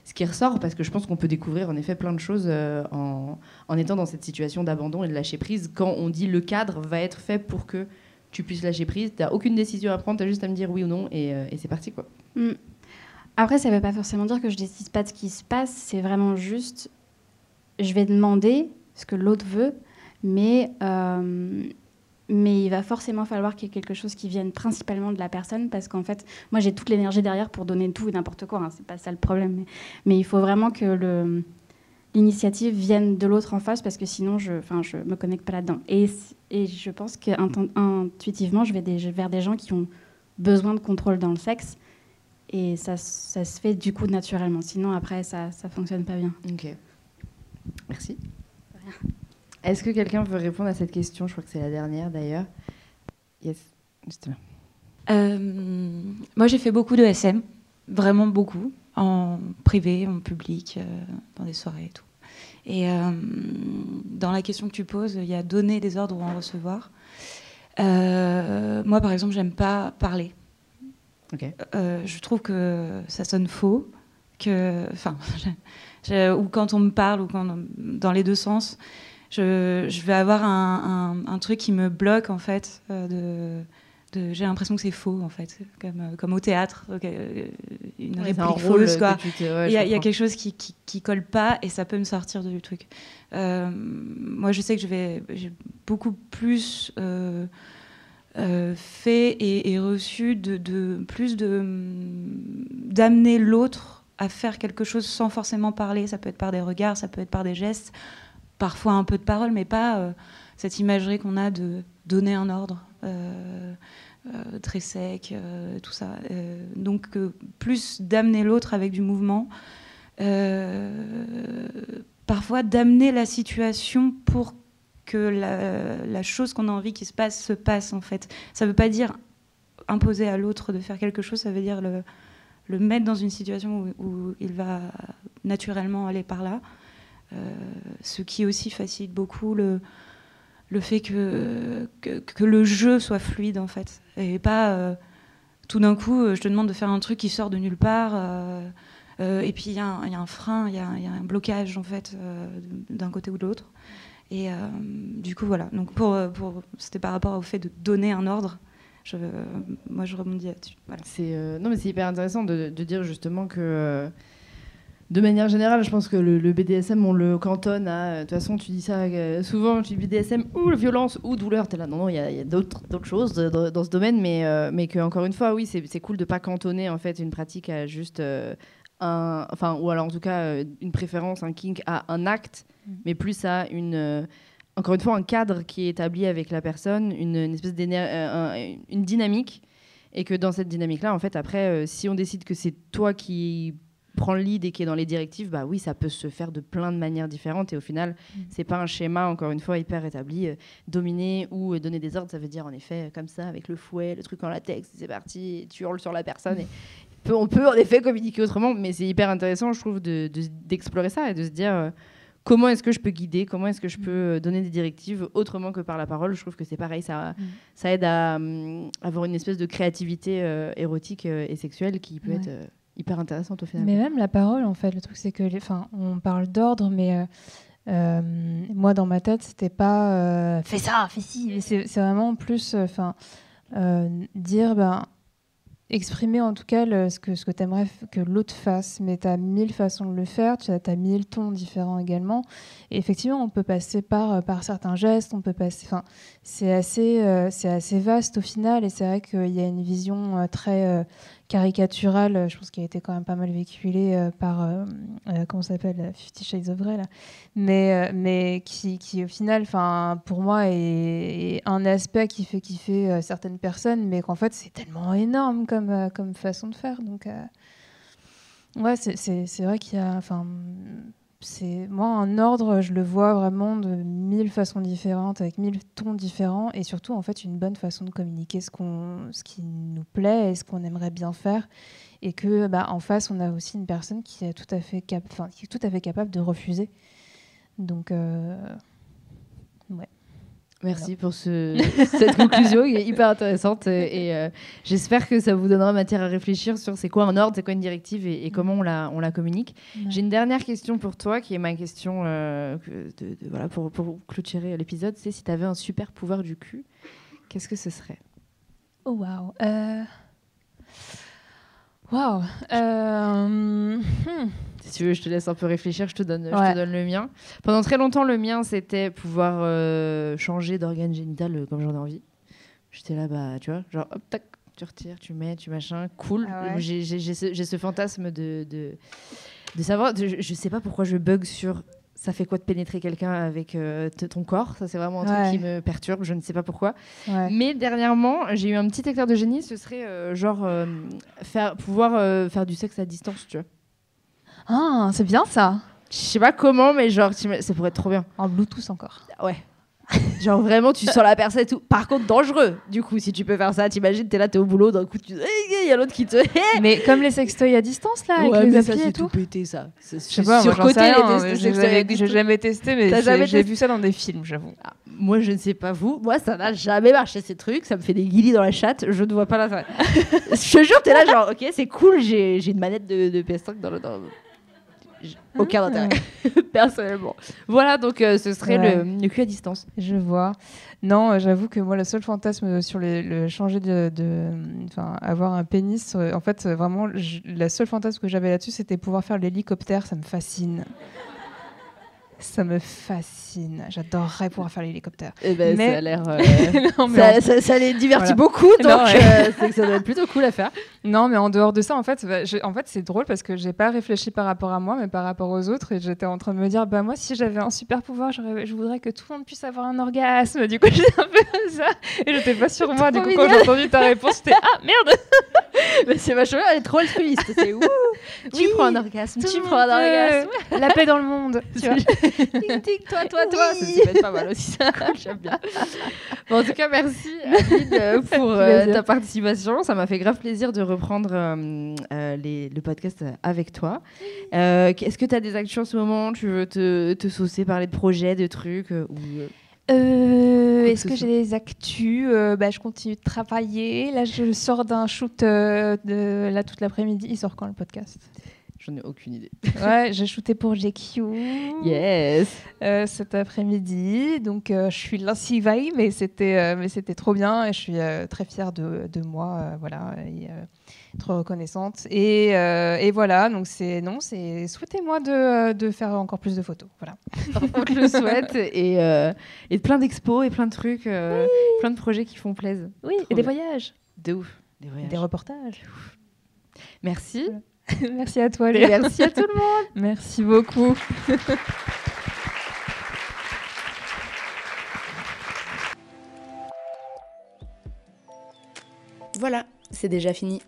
ce qui ressort, parce que je pense qu'on peut découvrir en effet plein de choses en étant dans cette situation d'abandon et de lâcher prise. Quand on dit le cadre va être fait pour que tu puisses lâcher prise, t'as aucune décision à prendre, t'as juste à me dire oui ou non, et c'est parti, quoi. Après, ça veut pas forcément dire que je décide pas de ce qui se passe, c'est vraiment juste je vais demander ce que l'autre veut, mais il va forcément falloir qu'il y ait quelque chose qui vienne principalement de la personne, parce qu'en fait, moi, j'ai toute l'énergie derrière pour donner tout et n'importe quoi. Hein, c'est pas ça le problème. Mais il faut vraiment que l'initiative vienne de l'autre en face, parce que sinon, je ne me connecte pas là-dedans. Et je pense qu'intuitivement, je vais vers des gens qui ont besoin de contrôle dans le sexe, et ça se fait du coup naturellement. Sinon, après, ça ne fonctionne pas bien. Ok. Merci. Est-ce que quelqu'un veut répondre à cette question? Je crois que c'est la dernière, d'ailleurs. Yes, justement. Moi, j'ai fait beaucoup de SM, vraiment beaucoup, en privé, en public, dans des soirées et tout. Et dans la question que tu poses, il y a donner des ordres ou en recevoir. Moi, par exemple, j'aime pas parler. Okay. Je trouve que ça sonne faux, que, enfin, ou quand on me parle, ou quand dans les deux sens, je vais avoir un truc qui me bloque en fait. J'ai l'impression que c'est faux en fait, comme au théâtre, une réplique fausse quoi. Il y a quelque chose qui colle pas et ça peut me sortir du truc. Moi, je sais que j'ai beaucoup plus fait et reçu d'amener l'autre à faire quelque chose sans forcément parler. Ça peut être par des regards, ça peut être par des gestes, parfois un peu de parole, mais pas cette imagerie qu'on a de donner un ordre. Très sec, tout ça. Donc plus d'amener l'autre avec du mouvement, parfois d'amener la situation pour que la chose qu'on a envie qu'il se passe en fait. Ça ne veut pas dire imposer à l'autre de faire quelque chose, ça veut dire le mettre dans une situation où il va naturellement aller par là. Ce qui aussi facilite beaucoup le fait que le jeu soit fluide, en fait. Et pas, tout d'un coup, je te demande de faire un truc qui sort de nulle part, et puis il y a un frein, il y a un blocage, en fait, d'un côté ou de l'autre. Et du coup, voilà. Donc, c'était par rapport au fait de donner un ordre. Moi, je rebondis là-dessus. Voilà. Non, mais c'est hyper intéressant de dire, justement, que... De manière générale, je pense que le BDSM, on le cantonne à... De toute façon, tu dis ça souvent, tu dis BDSM ou violence ou douleur. T'es là, non, il y a d'autres choses dans ce domaine, mais que, encore une fois, oui, c'est cool de pas cantonner en fait une pratique à juste ou alors en tout cas une préférence, un kink à un acte, mais plus à encore une fois un cadre qui est établi avec la personne, une espèce une dynamique, et que dans cette dynamique-là, en fait, après, si on décide que c'est toi qui prend le lead et qui est dans les directives, bah oui, ça peut se faire de plein de manières différentes, et au final, c'est pas un schéma, encore une fois, hyper établi. Dominer ou donner des ordres, ça veut dire en effet comme ça, avec le fouet, le truc en latex, c'est parti, tu hurles sur la personne. Et on peut en effet communiquer autrement, mais c'est hyper intéressant, je trouve, d'explorer ça et de se dire comment est-ce que je peux guider, comment est-ce que je peux donner des directives autrement que par la parole. Je trouve que c'est pareil, ça aide à avoir une espèce de créativité érotique et sexuelle qui peut être... hyper intéressante au final. Mais même la parole, en fait, le truc, c'est que on parle d'ordre, mais moi, dans ma tête, c'était pas fais ça, fais ci. C'est vraiment plus dire, exprimer en tout cas ce que tu aimerais que l'autre fasse. Mais tu as mille façons de le faire, tu as mille tons différents également. Et effectivement, on peut passer par certains gestes, on peut passer. C'est assez vaste au final, et c'est vrai qu'il y a une vision très. Caricaturale, je pense qu'il a été quand même pas mal véhiculé par comment ça s'appelle, 50 Shades of Grey là, mais qui au final, enfin pour moi est un aspect qui fait kiffer certaines personnes, mais qu'en fait c'est tellement énorme comme façon de faire, donc ouais, c'est vrai qu'il y a, enfin c'est moi un ordre, je le vois vraiment de mille façons différentes, avec mille tons différents, et surtout en fait une bonne façon de communiquer ce qui nous plaît et ce qu'on aimerait bien faire, et que en face on a aussi une personne qui est tout à fait capable de refuser. Donc ouais. Merci pour cette conclusion qui est hyper intéressante, et j'espère que ça vous donnera matière à réfléchir sur c'est quoi un ordre, c'est quoi une directive, et comment on la communique. Ouais. J'ai une dernière question pour toi qui est ma question voilà, pour clôturer l'épisode, c'est si tu avais un super pouvoir du cul, qu'est-ce que ce serait? Oh waouh. Si tu veux, je te laisse un peu réfléchir, je te donne le mien. Pendant très longtemps, le mien, c'était pouvoir changer d'organe génital comme j'en ai envie. J'étais là, tu vois, genre, hop, tac, tu retires, tu mets, tu machin, cool. Ah ouais. J'ai ce fantasme de savoir, je sais pas pourquoi je bug sur ça fait quoi de pénétrer quelqu'un avec ton corps? Ça, c'est vraiment un truc qui me perturbe, je ne sais pas pourquoi. Ouais. Mais dernièrement, j'ai eu un petit éclair de génie, ce serait pouvoir faire du sexe à distance, tu vois. Ah, c'est bien ça. Je sais pas comment, mais genre, ça pourrait être trop bien. En Bluetooth encore. Ouais. Genre vraiment, tu sens la personne et tout. Par contre, dangereux. Du coup, si tu peux faire ça, t'imagines, t'es là, t'es au boulot, d'un coup, il y a l'autre qui te. Mais comme les sextoys à distance là, ouais, avec les applis et tout. Pété ça. Je sais pas, j'ai jamais testé, mais j'ai vu ça dans des films, j'avoue. Ah, moi, je ne sais pas vous. Moi, ça n'a jamais marché ces trucs. Ça me fait des guillis dans la chatte. Je ne vois pas l'intérêt. Je te jure, t'es là, genre, ok, c'est cool. J'ai une manette de PS5 dans le. Aucun intérêt, personnellement. Voilà, donc ce serait le cul à distance. Je vois. Non, j'avoue que moi, le seul fantasme sur le changer de avoir un pénis, en fait, vraiment, la seule fantasme que j'avais là-dessus, c'était pouvoir faire l'hélicoptère. Ça me fascine. Ça me fascine. J'adorerais pouvoir faire l'hélicoptère. Eh ben, mais... ça a l'air... non, mais ça les divertit beaucoup, donc non, c'est que ça doit être plutôt cool à faire. Non, mais en dehors de ça, en fait c'est drôle parce que j'ai pas réfléchi par rapport à moi, mais par rapport aux autres. Et j'étais en train de me dire, bah moi, si j'avais un super pouvoir, je voudrais que tout le monde puisse avoir un orgasme. Du coup, j'étais un peu comme ça. Et j'étais pas sur moi. Du coup, quand j'ai entendu ta réponse, j'étais, ah, merde. Mais c'est vachement bien, elle est trop altruiste. C'est ouh. Tu prends un orgasme, tu prends un orgasme. La paix dans le monde, tu vois. Tic tic, toi, oui. Ça peut être pas mal aussi, ça. J'aime bien. Bon, en tout cas, merci Adeline pour ta participation. Ça m'a fait grave plaisir de reprendre le podcast avec toi. Est-ce que tu as des actions en ce moment? Tu veux te saucer, parler de projets, de trucs Est-ce que j'ai des actus? Je continue de travailler. Là, je sors d'un shoot toute l'après-midi. Il sort quand le podcast? J'en ai aucune idée. Ouais, j'ai shooté pour GQ. Yes. Cet après-midi, donc je suis l'insivai, mais c'était trop bien et je suis très fière de moi, voilà, et, trop reconnaissante et voilà. Donc c'est souhaitez-moi de faire encore plus de photos, voilà. Je le souhaite et plein d'expos et plein de trucs, oui. Plein de projets qui font plaisir. Oui, trop et des bien. Voyages. De ouf. Des voyages. Des reportages. Ouf. Merci. Voilà. Merci à toi, Léa. Merci à tout le monde. Merci beaucoup. Voilà, c'est déjà fini.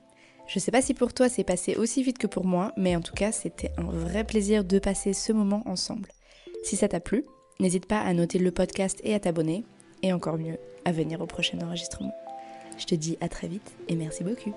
Je sais pas si pour toi c'est passé aussi vite que pour moi, mais en tout cas, c'était un vrai plaisir de passer ce moment ensemble. Si ça t'a plu, n'hésite pas à noter le podcast et à t'abonner, et encore mieux, à venir au prochain enregistrement. Je te dis à très vite et merci beaucoup.